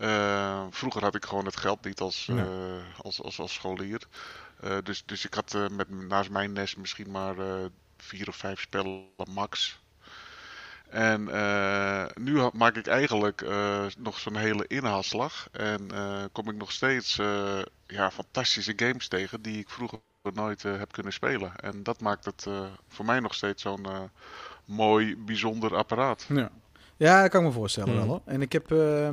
Uh, vroeger had ik gewoon het geld niet als, ja. uh, als, als, als scholier. Uh, dus, dus ik had uh, met, naast mijn N E S misschien maar... Uh, vier of vijf spellen max. En uh, nu ha- maak ik eigenlijk uh, nog zo'n hele inhaalslag. En uh, kom ik nog steeds uh, ja, fantastische games tegen die ik vroeger nooit uh, heb kunnen spelen. En dat maakt het uh, voor mij nog steeds zo'n uh, mooi, bijzonder apparaat. Ja, ja dat kan ik me voorstellen hmm. wel. Hoor. En ik heb... Uh,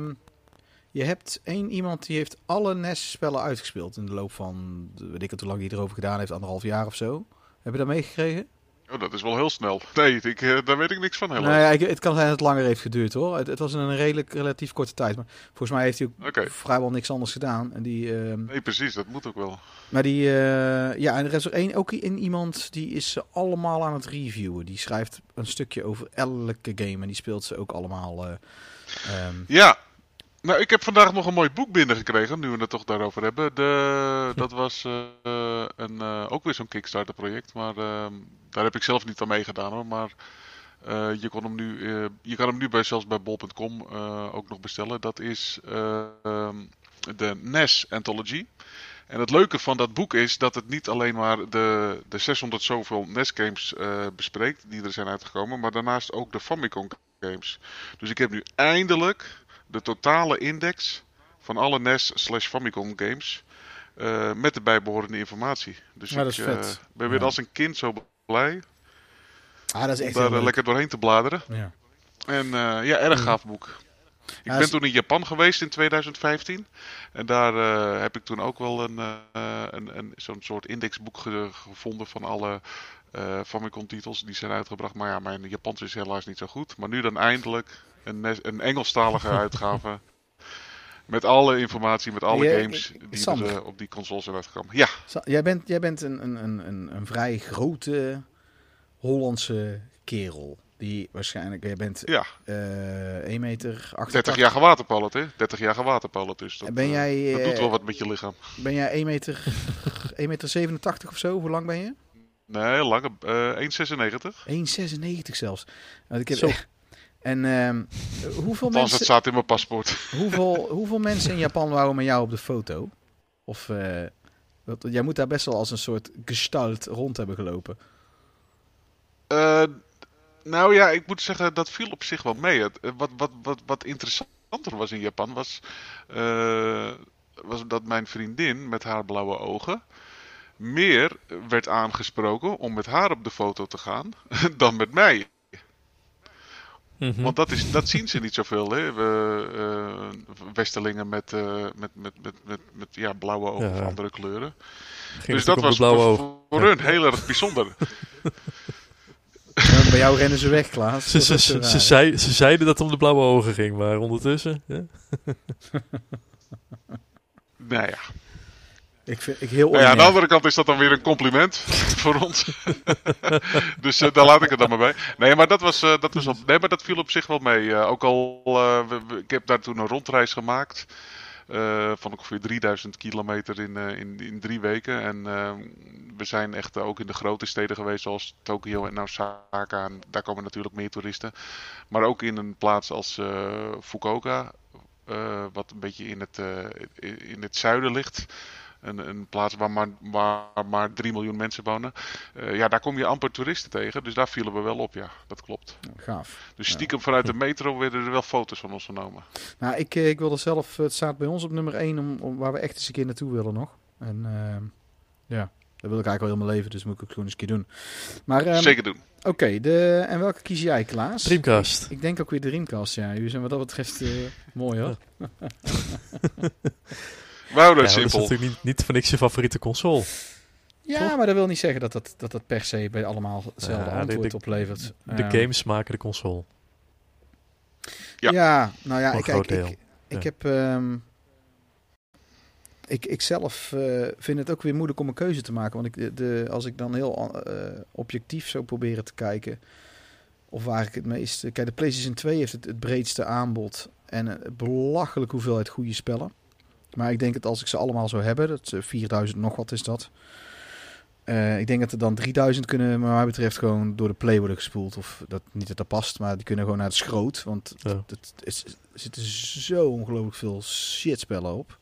je hebt één iemand die heeft alle N E S-spellen uitgespeeld in de loop van... weet ik het hoe lang hij erover gedaan heeft, anderhalf jaar of zo. Heb je dat meegekregen? Oh, dat is wel heel snel. Nee, ik, daar weet ik niks van helemaal. Nou ja, ik, het kan zijn dat het langer heeft geduurd hoor. Het, het was in een redelijk relatief korte tijd. Maar volgens mij heeft hij ook okay. vrijwel niks anders gedaan. En die, uh... nee, precies. Dat moet ook wel. Maar die, uh... ja, en er is er één, ook in iemand die is ze allemaal aan het reviewen. Die schrijft een stukje over elke game en die speelt ze ook allemaal. Uh, um... Ja. Nou, ik heb vandaag nog een mooi boek binnengekregen, nu we het toch daarover hebben. De, dat was uh, een, uh, ook weer zo'n Kickstarter project, maar uh, daar heb ik zelf niet aan meegedaan hoor. Maar uh, je, kon hem nu, uh, je kan hem nu bij, zelfs bij bol punt com uh, ook nog bestellen. Dat is uh, um, de N E S Anthology. En het leuke van dat boek is dat het niet alleen maar de, de zeshonderd zoveel N E S games uh, bespreekt die er zijn uitgekomen, maar daarnaast ook de Famicom games. Dus ik heb nu eindelijk... de totale index van alle N E S slash Famicom games uh, met de bijbehorende informatie. Dus ja, ik dat is vet. Uh, ben weer ja. als een kind zo blij ah, dat is echt om daar uh, lekker doorheen te bladeren. Ja. En uh, ja, erg gaaf boek. Ja, ik ben is... toen in Japan geweest in tweeduizend vijftien. En daar uh, heb ik toen ook wel een, uh, een, een, zo'n soort indexboek ge- gevonden van alle uh, Famicom titels die zijn uitgebracht. Maar ja, mijn Japans is helaas niet zo goed. Maar nu dan eindelijk... Een, een Engelstalige uitgave. Met alle informatie, met alle jij, games die Sander, er, op die console zijn uitgekomen. Ja. Jij bent, jij bent een, een, een, een vrij grote Hollandse kerel. Die waarschijnlijk, jij bent ja. uh, één meter... dertig jaar gewaterpolen, hè? dertig jaar gewaterpolen, dus dat, ben jij, uh, dat doet wel wat met je lichaam. Ben jij één meter, één meter zevenentachtig of zo? Hoe lang ben je? Nee, langer. Uh, één meter zesennegentig. één meter zesennegentig zelfs. Want ik heb echt... En um, hoeveel mensen... het staat in mijn paspoort. hoeveel, hoeveel mensen in Japan wouden met jou op de foto? Of... Uh, dat, jij moet daar best wel als een soort gestalt rond hebben gelopen. Uh, nou ja, ik moet zeggen, dat viel op zich wel mee. Het, wat, wat, wat, wat interessanter was in Japan was, uh, was dat mijn vriendin met haar blauwe ogen meer werd aangesproken om met haar op de foto te gaan dan met mij. Mm-hmm. Want dat, is, dat zien ze niet zoveel, hè? We, uh, westerlingen met, uh, met, met, met, met, met ja, blauwe ogen ja, of andere kleuren. Dus dat was voor, voor ja. hun heel erg bijzonder. Ja, bij jou rennen ze weg, Klaas. Ze, ze, ze, ze, zei, ze zeiden dat het om de blauwe ogen ging, maar ondertussen... Ja? Nou ja. Ik vind, ik heel nou ja, aan de andere kant is dat dan weer een compliment voor ons. Dus uh, daar laat ik het dan maar bij. Nee, maar dat, was, uh, dat was op, nee, maar dat viel op zich wel mee. Uh, ook al, uh, we, we, ik heb daar toen een rondreis gemaakt. Uh, van ongeveer drieduizend kilometer in, uh, in, in drie weken. En uh, we zijn echt uh, ook in de grote steden geweest, zoals Tokio en Osaka. En daar komen natuurlijk meer toeristen. Maar ook in een plaats als uh, Fukuoka, uh, wat een beetje in het, uh, in het zuiden ligt. Een, een plaats waar maar, waar maar drie miljoen mensen wonen. Uh, ja, daar kom je amper toeristen tegen. Dus daar vielen we wel op, ja. Dat klopt. Gaaf. Dus stiekem ja. vanuit de metro werden er wel foto's van ons genomen. Nou, ik, ik wilde zelf... Het staat bij ons op nummer één, om, om, waar we echt eens een keer naartoe willen nog. En uh, ja, dat wil ik eigenlijk al heel mijn leven. Dus moet ik ook gewoon eens een keer doen. Maar, um, zeker doen. Oké, okay, de, en welke kies jij, Klaas? Dreamcast. Ik, ik denk ook weer Dreamcast, ja. U zijn wat dat betreft uh, mooi, hoor. Ja. Wauw, dat is ja, simpel. Dat is natuurlijk niet, niet van niks je favoriete console. Ja, toch? Maar dat wil niet zeggen dat dat, dat, dat per se bij allemaal hetzelfde ja, antwoord de, de, oplevert. De uh, games maken de console. Ja, ja nou ja, kijk, ik, ik, ik, ja. ik heb... Um, ik, ik zelf uh, vind het ook weer moeilijk om een keuze te maken. Want ik, de, de, als ik dan heel uh, objectief zou proberen te kijken... Of waar ik het meest... Kijk, de PlayStation twee heeft het, het breedste aanbod. En een belachelijk hoeveelheid goede spellen. Maar ik denk dat als ik ze allemaal zou hebben, dat vierduizend nog wat is dat. Uh, ik denk dat er dan drieduizend kunnen, wat mij betreft, gewoon door de Play worden gespoeld. Of dat niet dat dat past, maar die kunnen gewoon naar het schroot. Want ja. dat, is, er zitten zo ongelooflijk veel shitspellen op.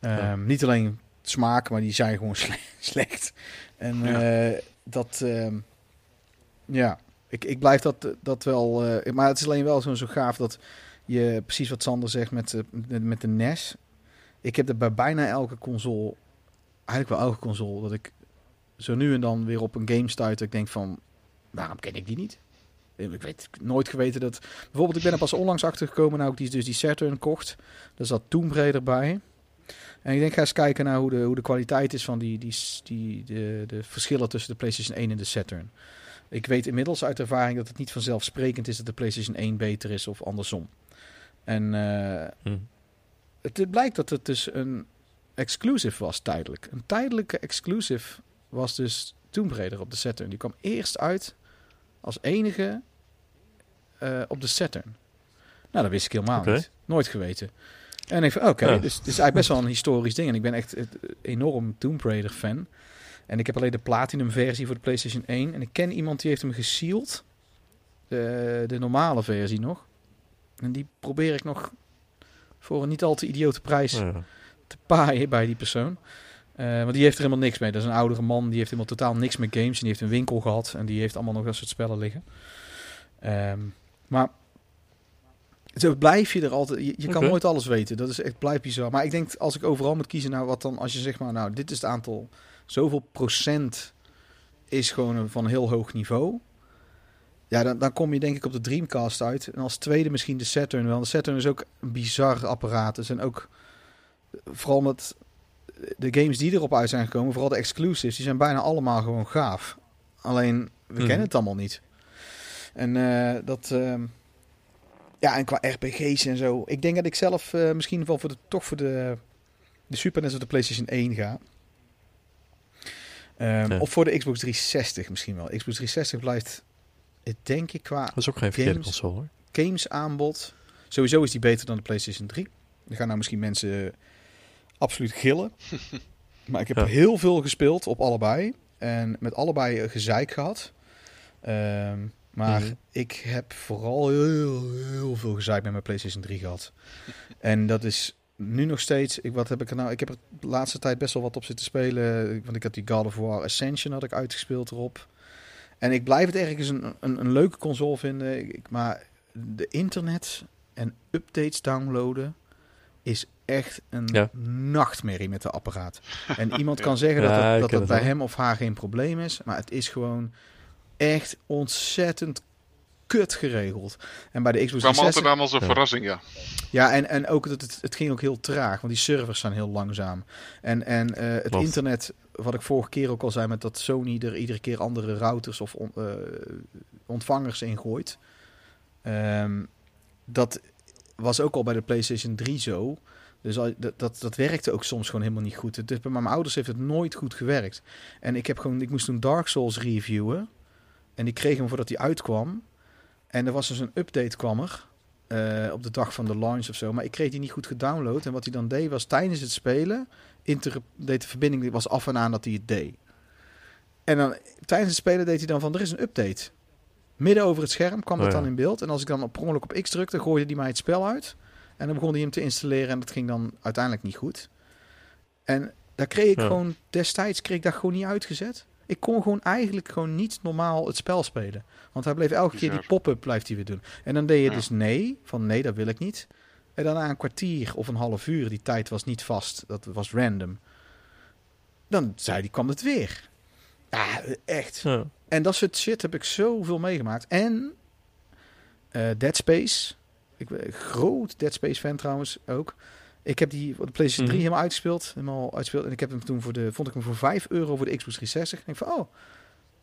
Um, ja. Niet alleen smaak, maar die zijn gewoon slecht. En uh, ja. dat... Um, ja, ik, ik blijf dat, dat wel... Uh, maar het is alleen wel zo, zo gaaf dat je... Precies wat Sander zegt met, uh, met de N E S... Ik heb dat bij bijna elke console, eigenlijk wel elke console, dat ik zo nu en dan weer op een game stuit. Ik denk van, waarom ken ik die niet? Ik weet nooit geweten dat... Bijvoorbeeld, ik ben er pas onlangs achter gekomen, nou ik die, dus die Saturn kocht. Daar zat Tomb Raider bij. En ik denk, ga eens kijken naar hoe de, hoe de kwaliteit is van die, die, die, de, de verschillen tussen de PlayStation één en de Saturn. Ik weet inmiddels uit ervaring dat het niet vanzelfsprekend is dat de PlayStation één beter is of andersom. En... Uh, hm. Het blijkt dat het dus een exclusive was tijdelijk. Een tijdelijke exclusive was dus Tomb Raider op de Saturn. Die kwam eerst uit als enige uh, op de Saturn. Nou, dat wist ik helemaal okay. niet. Nooit geweten. En ik van, oké, okay, ja. dus het is eigenlijk best wel een historisch ding. En ik ben echt een enorm Tomb Raider fan. En ik heb alleen de Platinum versie voor de PlayStation één. En ik ken iemand die heeft hem gesealed. De, de normale versie nog. En die probeer ik nog... voor een niet al te idiote prijs ja. te paaien bij die persoon. Uh, want die heeft er helemaal niks mee. Dat is een oudere man, die heeft helemaal totaal niks met games. En die heeft een winkel gehad en die heeft allemaal nog dat soort spellen liggen. Um, maar zo blijf je er altijd... Je, je okay. kan nooit alles weten. Dat is echt blijf bizar. Maar ik denk, als ik overal moet kiezen... Nou, wat dan als je zeg maar... Nou, dit is het aantal... Zoveel procent is gewoon een, van heel hoog niveau... Ja, dan, dan kom je denk ik op de Dreamcast uit. En als tweede misschien de Saturn wel. De Saturn is ook een bizar apparaat. Er zijn ook, vooral met de games die erop uit zijn gekomen... vooral de exclusives, die zijn bijna allemaal gewoon gaaf. Alleen, we mm. kennen het allemaal niet. En uh, dat... Uh, ja, en qua R P G's en zo. Ik denk dat ik zelf uh, misschien wel voor de, toch voor de, de Super N E S of de PlayStation één ga... Um, ja. Of voor de Xbox driehonderdzestig misschien wel. Xbox driehonderdzestig blijft... Ik denk ik qua... Dat is ook geen verkeerde games, console, hoor. Games aanbod. Sowieso is die beter dan de PlayStation drie. Er gaan nou misschien mensen absoluut gillen. Maar ik heb ja. heel veel gespeeld op allebei. En met allebei gezeik gehad. Um, maar mm-hmm. ik heb vooral heel, heel veel gezeik met mijn PlayStation drie gehad. En dat is nu nog steeds... Ik, wat heb ik er nou? Ik heb er de laatste tijd best wel wat op zitten spelen. Want ik had die God of War Ascension had ik uitgespeeld erop. En ik blijf het ergens een, een, een leuke console vinden. Ik, maar de internet en updates downloaden is echt een ja. nachtmerrie met de apparaat. En iemand kan zeggen ja, dat het, dat, dat het bij wel. hem of haar geen probleem is. Maar het is gewoon echt ontzettend kut geregeld. En bij de Xbox kwam altijd aan als een ja. verrassing, ja. Ja, en, en ook dat het, het ging ook heel traag. Want die servers zijn heel langzaam. En, en uh, het Klopt. internet, wat ik vorige keer ook al zei, met dat Sony er iedere keer andere routers of on, uh, ontvangers in gooit. Um, dat was ook al bij de PlayStation drie zo. Dus al, dat, dat, dat werkte ook soms gewoon helemaal niet goed. Het, het, bij mijn ouders heeft het nooit goed gewerkt. En ik heb gewoon, ik moest toen Dark Souls reviewen. En die kreeg hem voordat hij uitkwam. En er was dus een update kwam er. Uh, op de dag van de launch of zo. Maar ik kreeg die niet goed gedownload. En wat hij dan deed was tijdens het spelen... Inter- deed de verbinding was af en aan dat hij het deed. En dan tijdens het spelen deed hij dan van... Er is een update. Midden over het scherm kwam oh, dat dan ja. in beeld. En als ik dan op ongeluk op X drukte... gooide hij mij het spel uit. En dan begon hij hem te installeren. En dat ging dan uiteindelijk niet goed. En daar kreeg ik ja. gewoon... Destijds kreeg ik dat gewoon niet uitgezet. Ik kon gewoon eigenlijk gewoon niet normaal het spel spelen. Want hij bleef elke keer die pop-up blijft hij weer doen. En dan deed je ja. dus nee. Van nee, dat wil ik niet. En dan na een kwartier of een half uur. Die tijd was niet vast. Dat was random. Dan zei die kwam het weer. Ja, echt. Ja. En dat soort shit heb ik zoveel meegemaakt. En uh, Dead Space. Ik ben een groot Dead Space fan trouwens ook. Ik heb die de PlayStation drie mm-hmm. helemaal uitgespeeld. Helemaal uitgespeeld. En ik heb hem toen voor de, vond ik hem voor vijf euro voor de Xbox driehonderdzestig. En ik van, oh,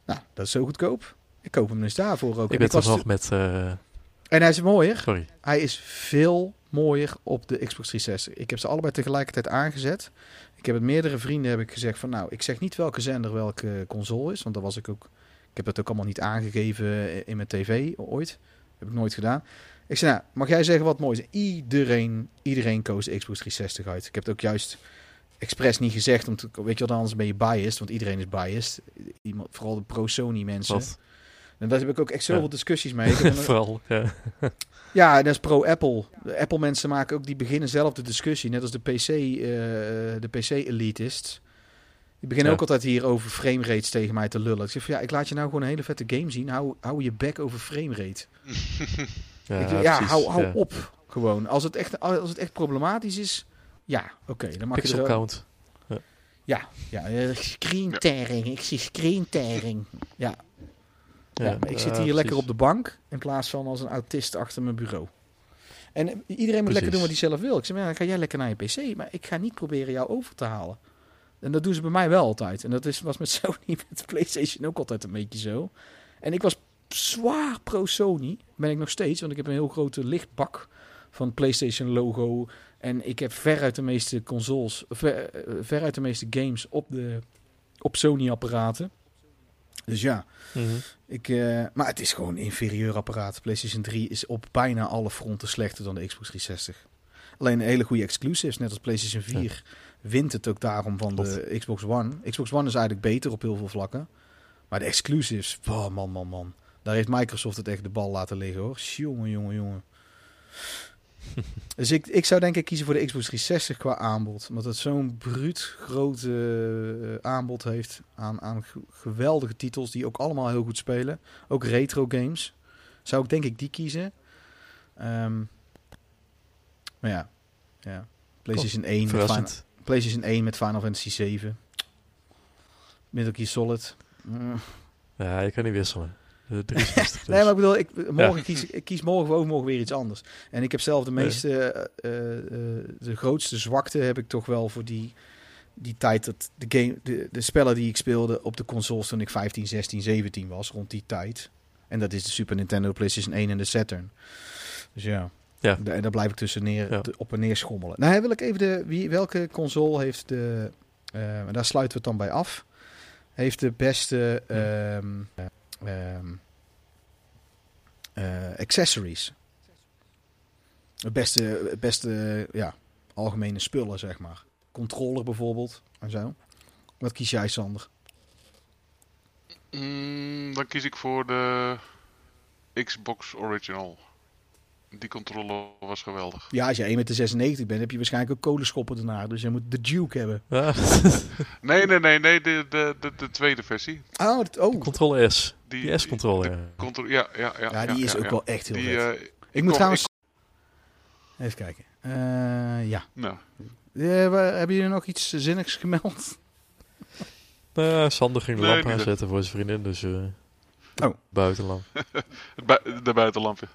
nou, dat is zo goedkoop. Ik koop hem dus daarvoor ook. Ik ben toch nog te... met... Uh... En hij is mooier. Sorry. Hij is veel mooier op de Xbox driehonderdzestig. Ik heb ze allebei tegelijkertijd aangezet. Ik heb het meerdere vrienden heb ik gezegd van, nou, ik zeg niet welke zender welke console is. Want dat was ik ook... Ik heb dat ook allemaal niet aangegeven in mijn tv ooit. Dat heb ik nooit gedaan. Ik zei, nou, mag jij zeggen wat mooi is? Iedereen, iedereen koos de Xbox driehonderdzestig uit. Ik heb het ook juist expres niet gezegd. Om te, weet je wat, anders ben je biased. Want iedereen is biased. Iemand, vooral de pro-Sony mensen. Wat? En daar heb ik ook echt zoveel ja. discussies mee. Ik heb vooral, ja. Ja, en dat is pro-Apple. De Apple mensen maken ook, die beginnen zelf de discussie. Net als de P C, uh, de P C-elitists. Die beginnen ja. ook altijd hier over framerates tegen mij te lullen. Ik zeg van, ja, ik laat je nou gewoon een hele vette game zien. Hou, hou je bek over framerate. Ja, ik, ja, ja hou, hou ja. op. Gewoon. Als het echt, als het echt problematisch is, ja, oké. Okay, dan mag Pixel je er, count. Ja, ja, ja uh, screen tearing. Ja. Ik zie screen tearing. Ja. Ja, ja maar ik zit hier ja, lekker op de bank in plaats van als een autist achter mijn bureau. En iedereen moet precies. lekker doen wat hij zelf wil. Ik zeg, ja, dan ga jij lekker naar je P C, maar ik ga niet proberen jou over te halen. En dat doen ze bij mij wel altijd. En dat is, was met Sony, met de PlayStation ook altijd een beetje zo. En ik was zwaar pro-Sony. Ben ik nog steeds, want ik heb een heel grote lichtbak van PlayStation logo. En ik heb veruit de meeste consoles, ver, veruit de meeste games op, de, op Sony apparaten. Dus ja, mm-hmm. ik, uh, maar het is gewoon een inferieur apparaat. PlayStation drie is op bijna alle fronten slechter dan de Xbox driehonderdzestig. Alleen hele goede exclusives, net als PlayStation vier, ja. wint het ook daarom van Tot. de Xbox One. Xbox One is eigenlijk beter op heel veel vlakken. Maar de exclusives, oh man, man, man. Daar heeft Microsoft het echt de bal laten liggen, hoor. Jongen, jongen, jongen. Dus ik, ik zou denk ik kiezen voor de Xbox driehonderdzestig qua aanbod. Omdat het zo'n bruut grote uh, aanbod heeft aan, aan geweldige titels die ook allemaal heel goed spelen. Ook retro games. Zou ik denk ik die kiezen. Um, maar ja. ja. PlayStation één met Final, PlayStation één met Final Fantasy zeven. Metal Gear Solid. Mm. Ja, je kan niet wisselen. driehonderdzestig, dus. Nee, maar ik bedoel, ik, morgen ja. kies, ik kies morgen of overmorgen weer iets anders. En ik heb zelf de meeste, ja. uh, uh, de grootste zwakte heb ik toch wel voor die, die tijd dat de, game, de, de spellen die ik speelde op de consoles toen ik vijftien, zestien, zeventien was, rond die tijd. En dat is de Super Nintendo, PlayStation één en de Saturn. Dus ja, ja. en daar blijf ik tussen neer, ja. op en neer schommelen. Nou, wil ik even de, wie, welke console heeft de, uh, en daar sluiten we het dan bij af, heeft de beste... Uh, ja. Um, uh, accessories. Het beste, beste ja, algemene spullen, zeg maar. Controller bijvoorbeeld, en zo. Wat kies jij, Sander? Mm, dan kies ik voor de Xbox Original. Die controller was geweldig. Ja, als je één meter zesennegentig bent, heb je waarschijnlijk ook kolenschoppen daarna. Dus je moet de Duke hebben. Ja. nee, nee, nee, nee. De, de, de, de tweede versie. Oh, dat, oh. Controle S. Die, die S-controller. De, de contro- ja, ja, ja, ja, die ja, is ja, ook ja. wel echt heel die, vet. Uh, ik moet kom, trouwens... Ik... Even kijken. Uh, ja. Nou. Uh, hebben jullie nog iets zinnigs gemeld? Uh, Sander ging de nee, lamp aanzetten dat... voor zijn vriendin, dus... Uh, oh. Buitenlamp. bu- de buitenlampje.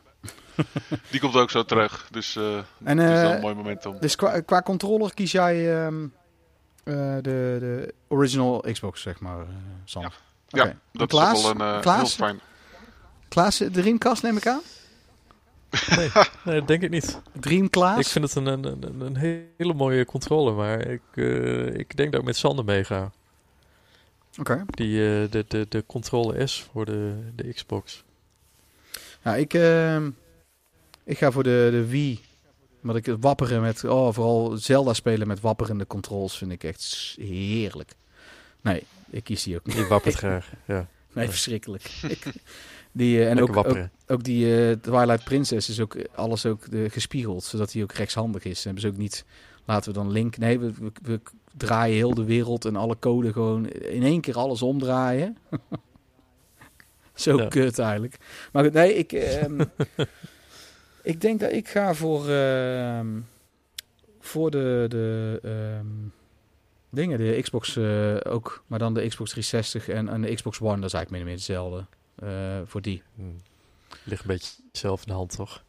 Die komt ook zo terug, dus uh, en, uh, het is wel een mooi moment om... Dus qua, qua controller kies jij um, uh, de, de original Xbox, zeg maar, uh, Sander. Ja, okay. ja dat Klaas, is wel een uh, Klaas, heel fijn... Klaas, de Dreamcast neem ik aan? Nee, nee, dat denk ik niet. Dreamcast? Ik vind het een, een, een, een hele mooie controller, maar ik, uh, ik denk dat ik met Sander meega. Oké. Okay. Die uh, de, de, de controller S voor de, de Xbox. Nou, ik... Uh, Ik ga voor de, de Wii. Want ik het wapperen met... Oh, vooral Zelda spelen met wapperende controls vind ik echt heerlijk. Nee, ik kies die ook niet. Je wappert graag, ja. Nee, verschrikkelijk. Ik, die, uh, en ook, ook, ook die uh, Twilight Princess is ook alles ook uh, gespiegeld. Zodat die ook rechtshandig is. En dus ook niet... Laten we dan Link... Nee, we, we, we draaien heel de wereld en alle code gewoon... In één keer alles omdraaien. Zo ja. Kut eigenlijk. Maar goed, nee, ik... Um, Ik denk dat ik ga voor, uh, voor de, de um, dingen, de Xbox uh, ook, maar dan de Xbox driehonderdzestig en, en de Xbox One, dat is eigenlijk meer en meer hetzelfde, uh, voor die. Hmm. Ligt een beetje zelf in de hand, toch?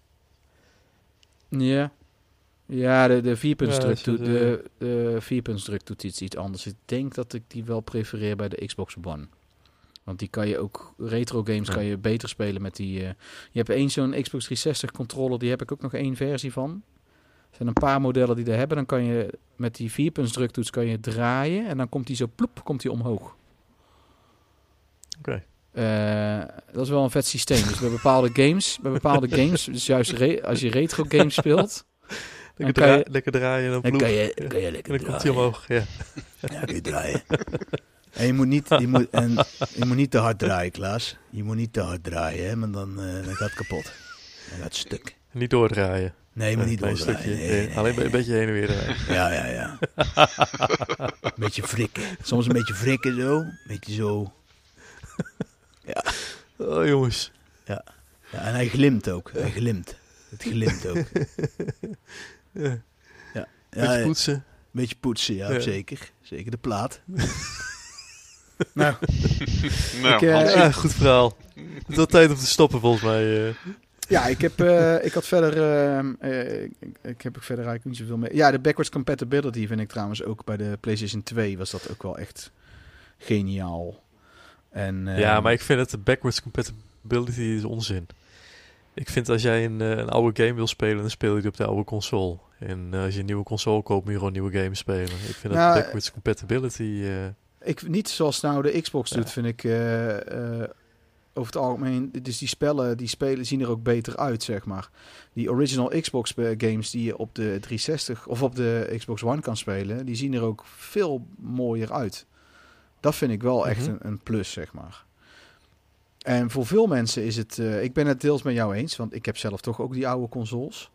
Ja, ja de, de vierpuntsdruk ja, doet de, de vierpuntsdruk doet iets, iets anders. Ik denk dat ik die wel prefereer bij de Xbox One. Want die kan je ook, retro games kan je beter spelen met die... Uh, je hebt één zo'n Xbox driehonderdzestig controller, die heb ik ook nog één versie van. Er zijn een paar modellen die er hebben. Dan kan je met die vierpuntsdruktoets kan je draaien en dan komt die zo ploep, komt die omhoog. Oké. Okay. Uh, dat is wel een vet systeem. Dus bij bepaalde games, bij bepaalde games, dus juist re- als je retro games speelt... Dan kan je lekker draaien en dan kan je lekker draaien. En dan komt die omhoog, ja. Ja, kun je draaien. En je moet niet, je moet, en je moet niet te hard draaien, Klaas. Je moet niet te hard draaien, hè, want dan, uh, dan gaat het kapot. Dan gaat het stuk. Niet doordraaien. Nee, maar niet doordraaien. Nee, nee, nee, nee. Alleen een beetje heen en weer draaien. Ja, ja, ja. Een beetje frikken. Soms een beetje frikken zo. Een beetje zo. Ja. Oh, jongens. Ja. Ja, en hij glimt ook. Hij glimt. Het glimt ook. Ja. Ja. Beetje poetsen. Een beetje poetsen, ja, ja. Zeker. Zeker de plaat. Nou, nou ik, uh, ja, goed verhaal. Het is wel tijd om te stoppen volgens mij. Uh. Ja, ik heb, uh, ik had verder, uh, uh, ik, ik heb verder eigenlijk niet zoveel mee. Ja, de backwards compatibility vind ik trouwens ook bij de PlayStation twee was dat ook wel echt geniaal. En, uh, ja, maar ik vind dat de backwards compatibility is onzin. Ik vind als jij een, een oude game wil spelen, dan speel je die op de oude console. En uh, als je een nieuwe console koopt, moet je gewoon nieuwe games spelen. Ik vind nou, dat backwards compatibility... Uh, Ik, niet zoals nou de Xbox doet, ja. Vind ik uh, uh, over het algemeen. Dus die spellen, die spelen zien er ook beter uit, zeg maar. Die original Xbox games die je op de driehonderdzestig of op de Xbox One kan spelen, die zien er ook veel mooier uit. Dat vind ik wel mm-hmm. echt een, een plus, zeg maar. En voor veel mensen is het... Uh, ik ben het deels met jou eens, want ik heb zelf toch ook die oude consoles.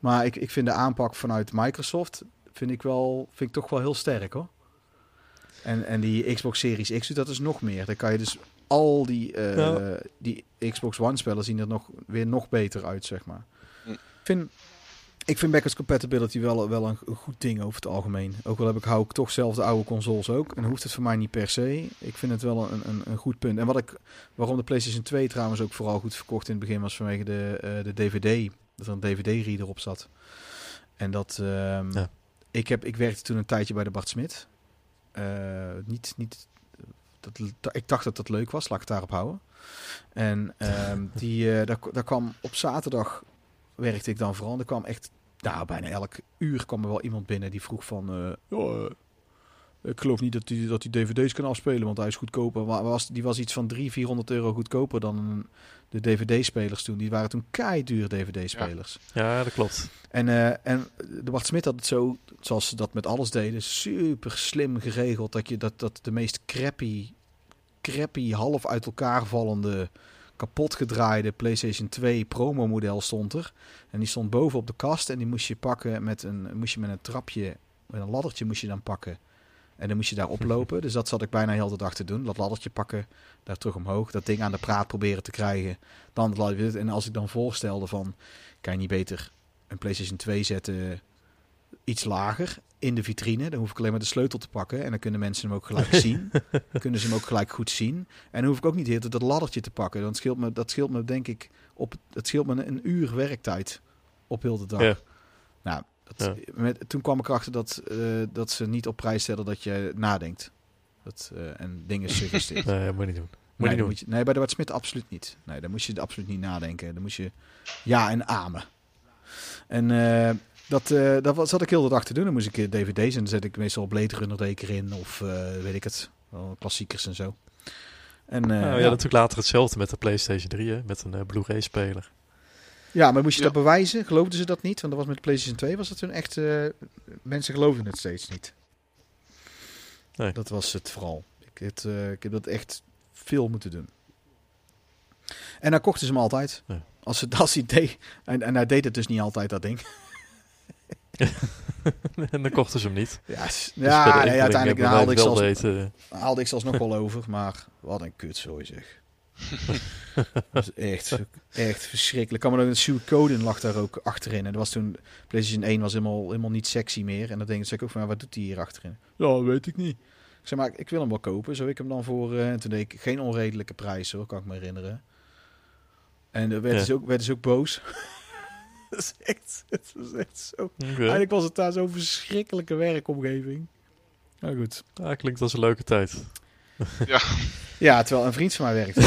Maar ik, ik vind de aanpak vanuit Microsoft vind ik, wel, vind ik toch wel heel sterk, hoor. En, en die Xbox Series X, dat is nog meer. Dan kan je dus al die, uh, nou. die Xbox One spellen zien er nog, weer nog beter uit, zeg maar. Mm. Ik vind, ik vind backwards compatibility wel, wel een goed ding over het algemeen. Ook al heb ik, hou ik toch zelf de oude consoles ook. En hoeft het voor mij niet per se. Ik vind het wel een, een, een goed punt. En wat ik, waarom de PlayStation twee trouwens ook vooral goed verkocht in het begin was vanwege de, uh, de D V D. Dat er een D V D-reader op zat. En dat... Uh, ja. ik, heb, ik werkte toen een tijdje bij de Bart Smit... Uh, niet, niet, dat, ik dacht dat dat leuk was, laat ik het daarop houden. En uh, die, uh, daar, daar kwam op zaterdag werkte ik dan vooral. Er kwam echt, nou, bijna elk uur kwam er wel iemand binnen die vroeg van, uh, Ik geloof niet dat hij dat die dvd's kan afspelen, want hij is goedkoper. Maar was, die was iets van driehonderd, vierhonderd euro goedkoper dan de dvd-spelers toen. Die waren toen keiduur dvd-spelers. Ja, ja, dat klopt. En, uh, en de Bart Smit had het zo, zoals ze dat met alles deden, super slim geregeld. Dat, je, dat, dat de meest crappy, crappy, half uit elkaar vallende, kapot gedraaide PlayStation twee promo-model stond er. En die stond boven op de kast en die moest je pakken met een, moest je met een trapje, met een laddertje moest je dan pakken. En dan moest je daar oplopen. Dus dat zat ik bijna heel de dag te doen. Dat laddertje pakken, daar terug omhoog. Dat ding aan de praat proberen te krijgen. Dan laat je dit. En als ik dan voorstelde van, kan je niet beter een PlayStation twee zetten iets lager in de vitrine? Dan hoef ik alleen maar de sleutel te pakken. En dan kunnen mensen hem ook gelijk zien. Dan kunnen ze hem ook gelijk goed zien. En dan hoef ik ook niet de hele tijd dat laddertje te pakken. Dan scheelt me, dat scheelt me denk ik, op, dat scheelt me een uur werktijd op heel de dag. Ja. Nou, dat, ja. met, toen kwam ik erachter dat, uh, dat ze niet op prijs stellen dat je nadenkt. Dat, uh, en dingen suggereert. Nee, dat moet je niet doen. Moet nee, je moet doen. Je, nee, bij de Bart Smit absoluut niet. Nee, daar moest je absoluut niet nadenken. Dan moest je ja en amen. En uh, dat, uh, dat zat ik heel de dag te doen. Dan moest ik uh, dvd's en dan zet ik meestal Blade Runner Deker in. Of uh, weet ik het. Klassiekers en zo. En, uh, nou, ja, ja, natuurlijk later hetzelfde met de PlayStation drie. Hè? Met een uh, Blu-ray speler. Ja, maar moest je ja. dat bewijzen? Geloofden ze dat niet? Want dat was met PlayStation twee was dat toen echt... Uh, mensen geloofden het steeds niet. Nee. Dat was het vooral. Ik, het, uh, ik heb dat echt veel moeten doen. En dan kochten ze hem altijd. Nee. Als ze dat idee... En, en hij deed het dus niet altijd, dat ding. En dan kochten ze hem niet. Ja, dus ja, nee, uiteindelijk nou, haalde, ik zelfs, weten. haalde ik zelfs nog wel over. Maar wat een kutzooi zeg. Dat is echt, echt verschrikkelijk. Ik kan me nog een Suikoden lag daar ook achterin. En dat was toen PlayStation één was helemaal, helemaal niet sexy meer. En dan denk ik ook van, wat doet hij hier achterin? Ja, dat weet ik niet. Ik zeg maar, ik wil hem wel kopen. Zou ik hem dan voor... Uh, en toen deed ik geen onredelijke prijs hoor, kan ik me herinneren. En uh, werd, ja. dus ook, werd dus ook boos. Dat is echt, dat is echt zo... Okay. Eigenlijk was het daar zo'n verschrikkelijke werkomgeving. Nou goed. Ja, klinkt als een leuke tijd. Ja. Ja, terwijl een vriend van mij werkte.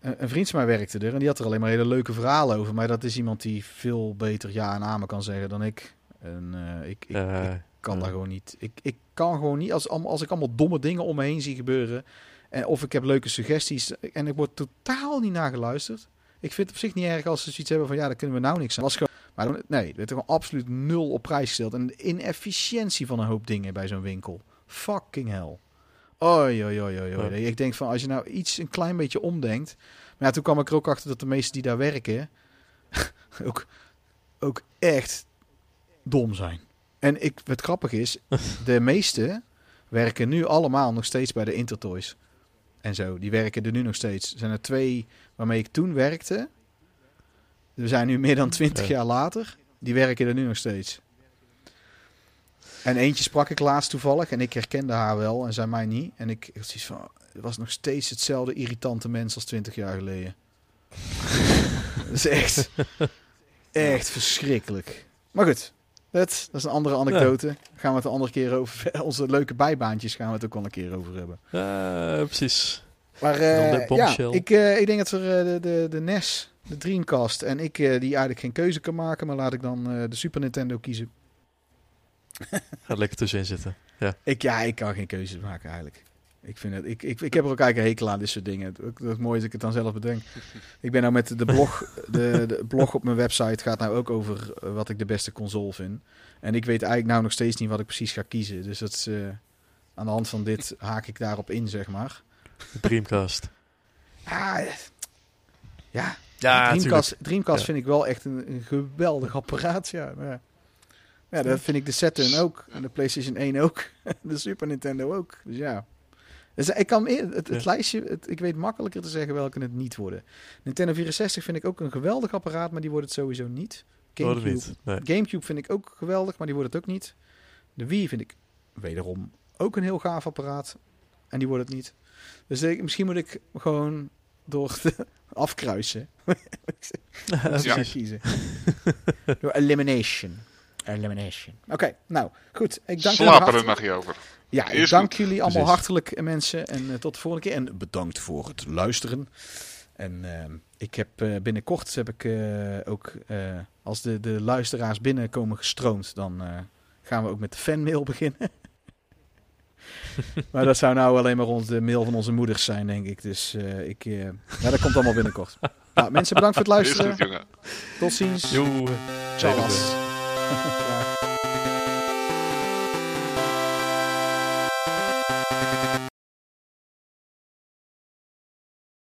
Een vriend van mij werkte er en die had er alleen maar hele leuke verhalen over. Maar dat is iemand die veel beter ja en amen kan zeggen dan ik. En uh, ik, ik, uh, ik kan uh. daar gewoon niet. Ik, ik kan gewoon niet. Als, als ik allemaal domme dingen om me heen zie gebeuren. En of ik heb leuke suggesties. En ik word totaal niet nageluisterd. Ik vind het op zich niet erg als ze zoiets hebben van ja, daar kunnen we nou niks aan. Was gewoon, maar nee, er werd gewoon absoluut nul op prijs gesteld. En de inefficiëntie van een hoop dingen bij zo'n winkel. Fucking hell. Oei, oei, oei, oei, oei. Ik denk van, als je nou iets een klein beetje omdenkt... Maar ja, toen kwam ik er ook achter dat de meesten die daar werken... ook, ook echt dom zijn. En ik, wat grappig is, de meesten werken nu allemaal nog steeds bij de Intertoys. En zo, die werken er nu nog steeds. Er zijn er twee waarmee ik toen werkte. We zijn nu meer dan twintig jaar later. Die werken er nu nog steeds. En eentje sprak ik laatst toevallig en ik herkende haar wel en zij mij niet. En ik had zoiets van, het was nog steeds hetzelfde irritante mens als twintig jaar geleden. Dat is echt, echt verschrikkelijk. Maar goed, dat, dat is een andere anekdote. Ja. Gaan we het een andere keer over, onze leuke bijbaantjes gaan we het ook al een keer over hebben. Uh, precies. Maar uh, ja, ik, uh, ik denk dat we uh, de, de, de N E S, de Dreamcast en ik uh, die eigenlijk geen keuze kan maken, maar laat ik dan uh, de Super Nintendo kiezen. Gaat lekker tussenin zitten. Ja. Ik, ja, ik kan geen keuzes maken eigenlijk. Ik, vind het, ik, ik, ik heb er ook eigenlijk een hekel aan, dit soort dingen. Dat is mooi dat ik het dan zelf bedenk. Ik ben nou met de blog, de, de blog op mijn website gaat nou ook over wat ik de beste console vind. En ik weet eigenlijk nou nog steeds niet wat ik precies ga kiezen. Dus dat is, uh, aan de hand van dit haak ik daarop in, zeg maar. Dreamcast. Ah, ja, ja, Dreamcast, Dreamcast ja. vind ik wel echt een, een geweldig apparaat, ja. Maar ja, dat vind ik de Saturn ook. En de PlayStation één ook. De Super Nintendo ook. Dus ja. Dus ik kan het, het ja. lijstje... Het, ik weet makkelijker te zeggen welke het niet worden. Nintendo vierenzestig vind ik ook een geweldig apparaat, maar die wordt het sowieso niet. Gamecube, niet. Nee. Gamecube vind ik ook geweldig, maar die wordt het ook niet. De Wii vind ik wederom ook een heel gaaf apparaat. En die wordt het niet. Dus ik, misschien moet ik gewoon door de afkruisen. Ja, ja. kiezen. Door elimination. Elimination. Oké, okay, nou, goed. Ik dank Slaap er nog niet over. Ja, ik dank jullie allemaal Precies. hartelijk, mensen. En uh, tot de volgende keer. En bedankt voor het luisteren. En uh, ik heb uh, binnenkort, heb ik uh, ook, uh, als de, de luisteraars binnenkomen gestroomd, dan uh, gaan we ook met de fanmail beginnen. Maar dat zou nou alleen maar ons, de mail van onze moeders zijn, denk ik. Dus uh, ik, uh, ja, dat komt allemaal binnenkort. Nou, mensen, bedankt voor het luisteren. Tot ziens. Ciao.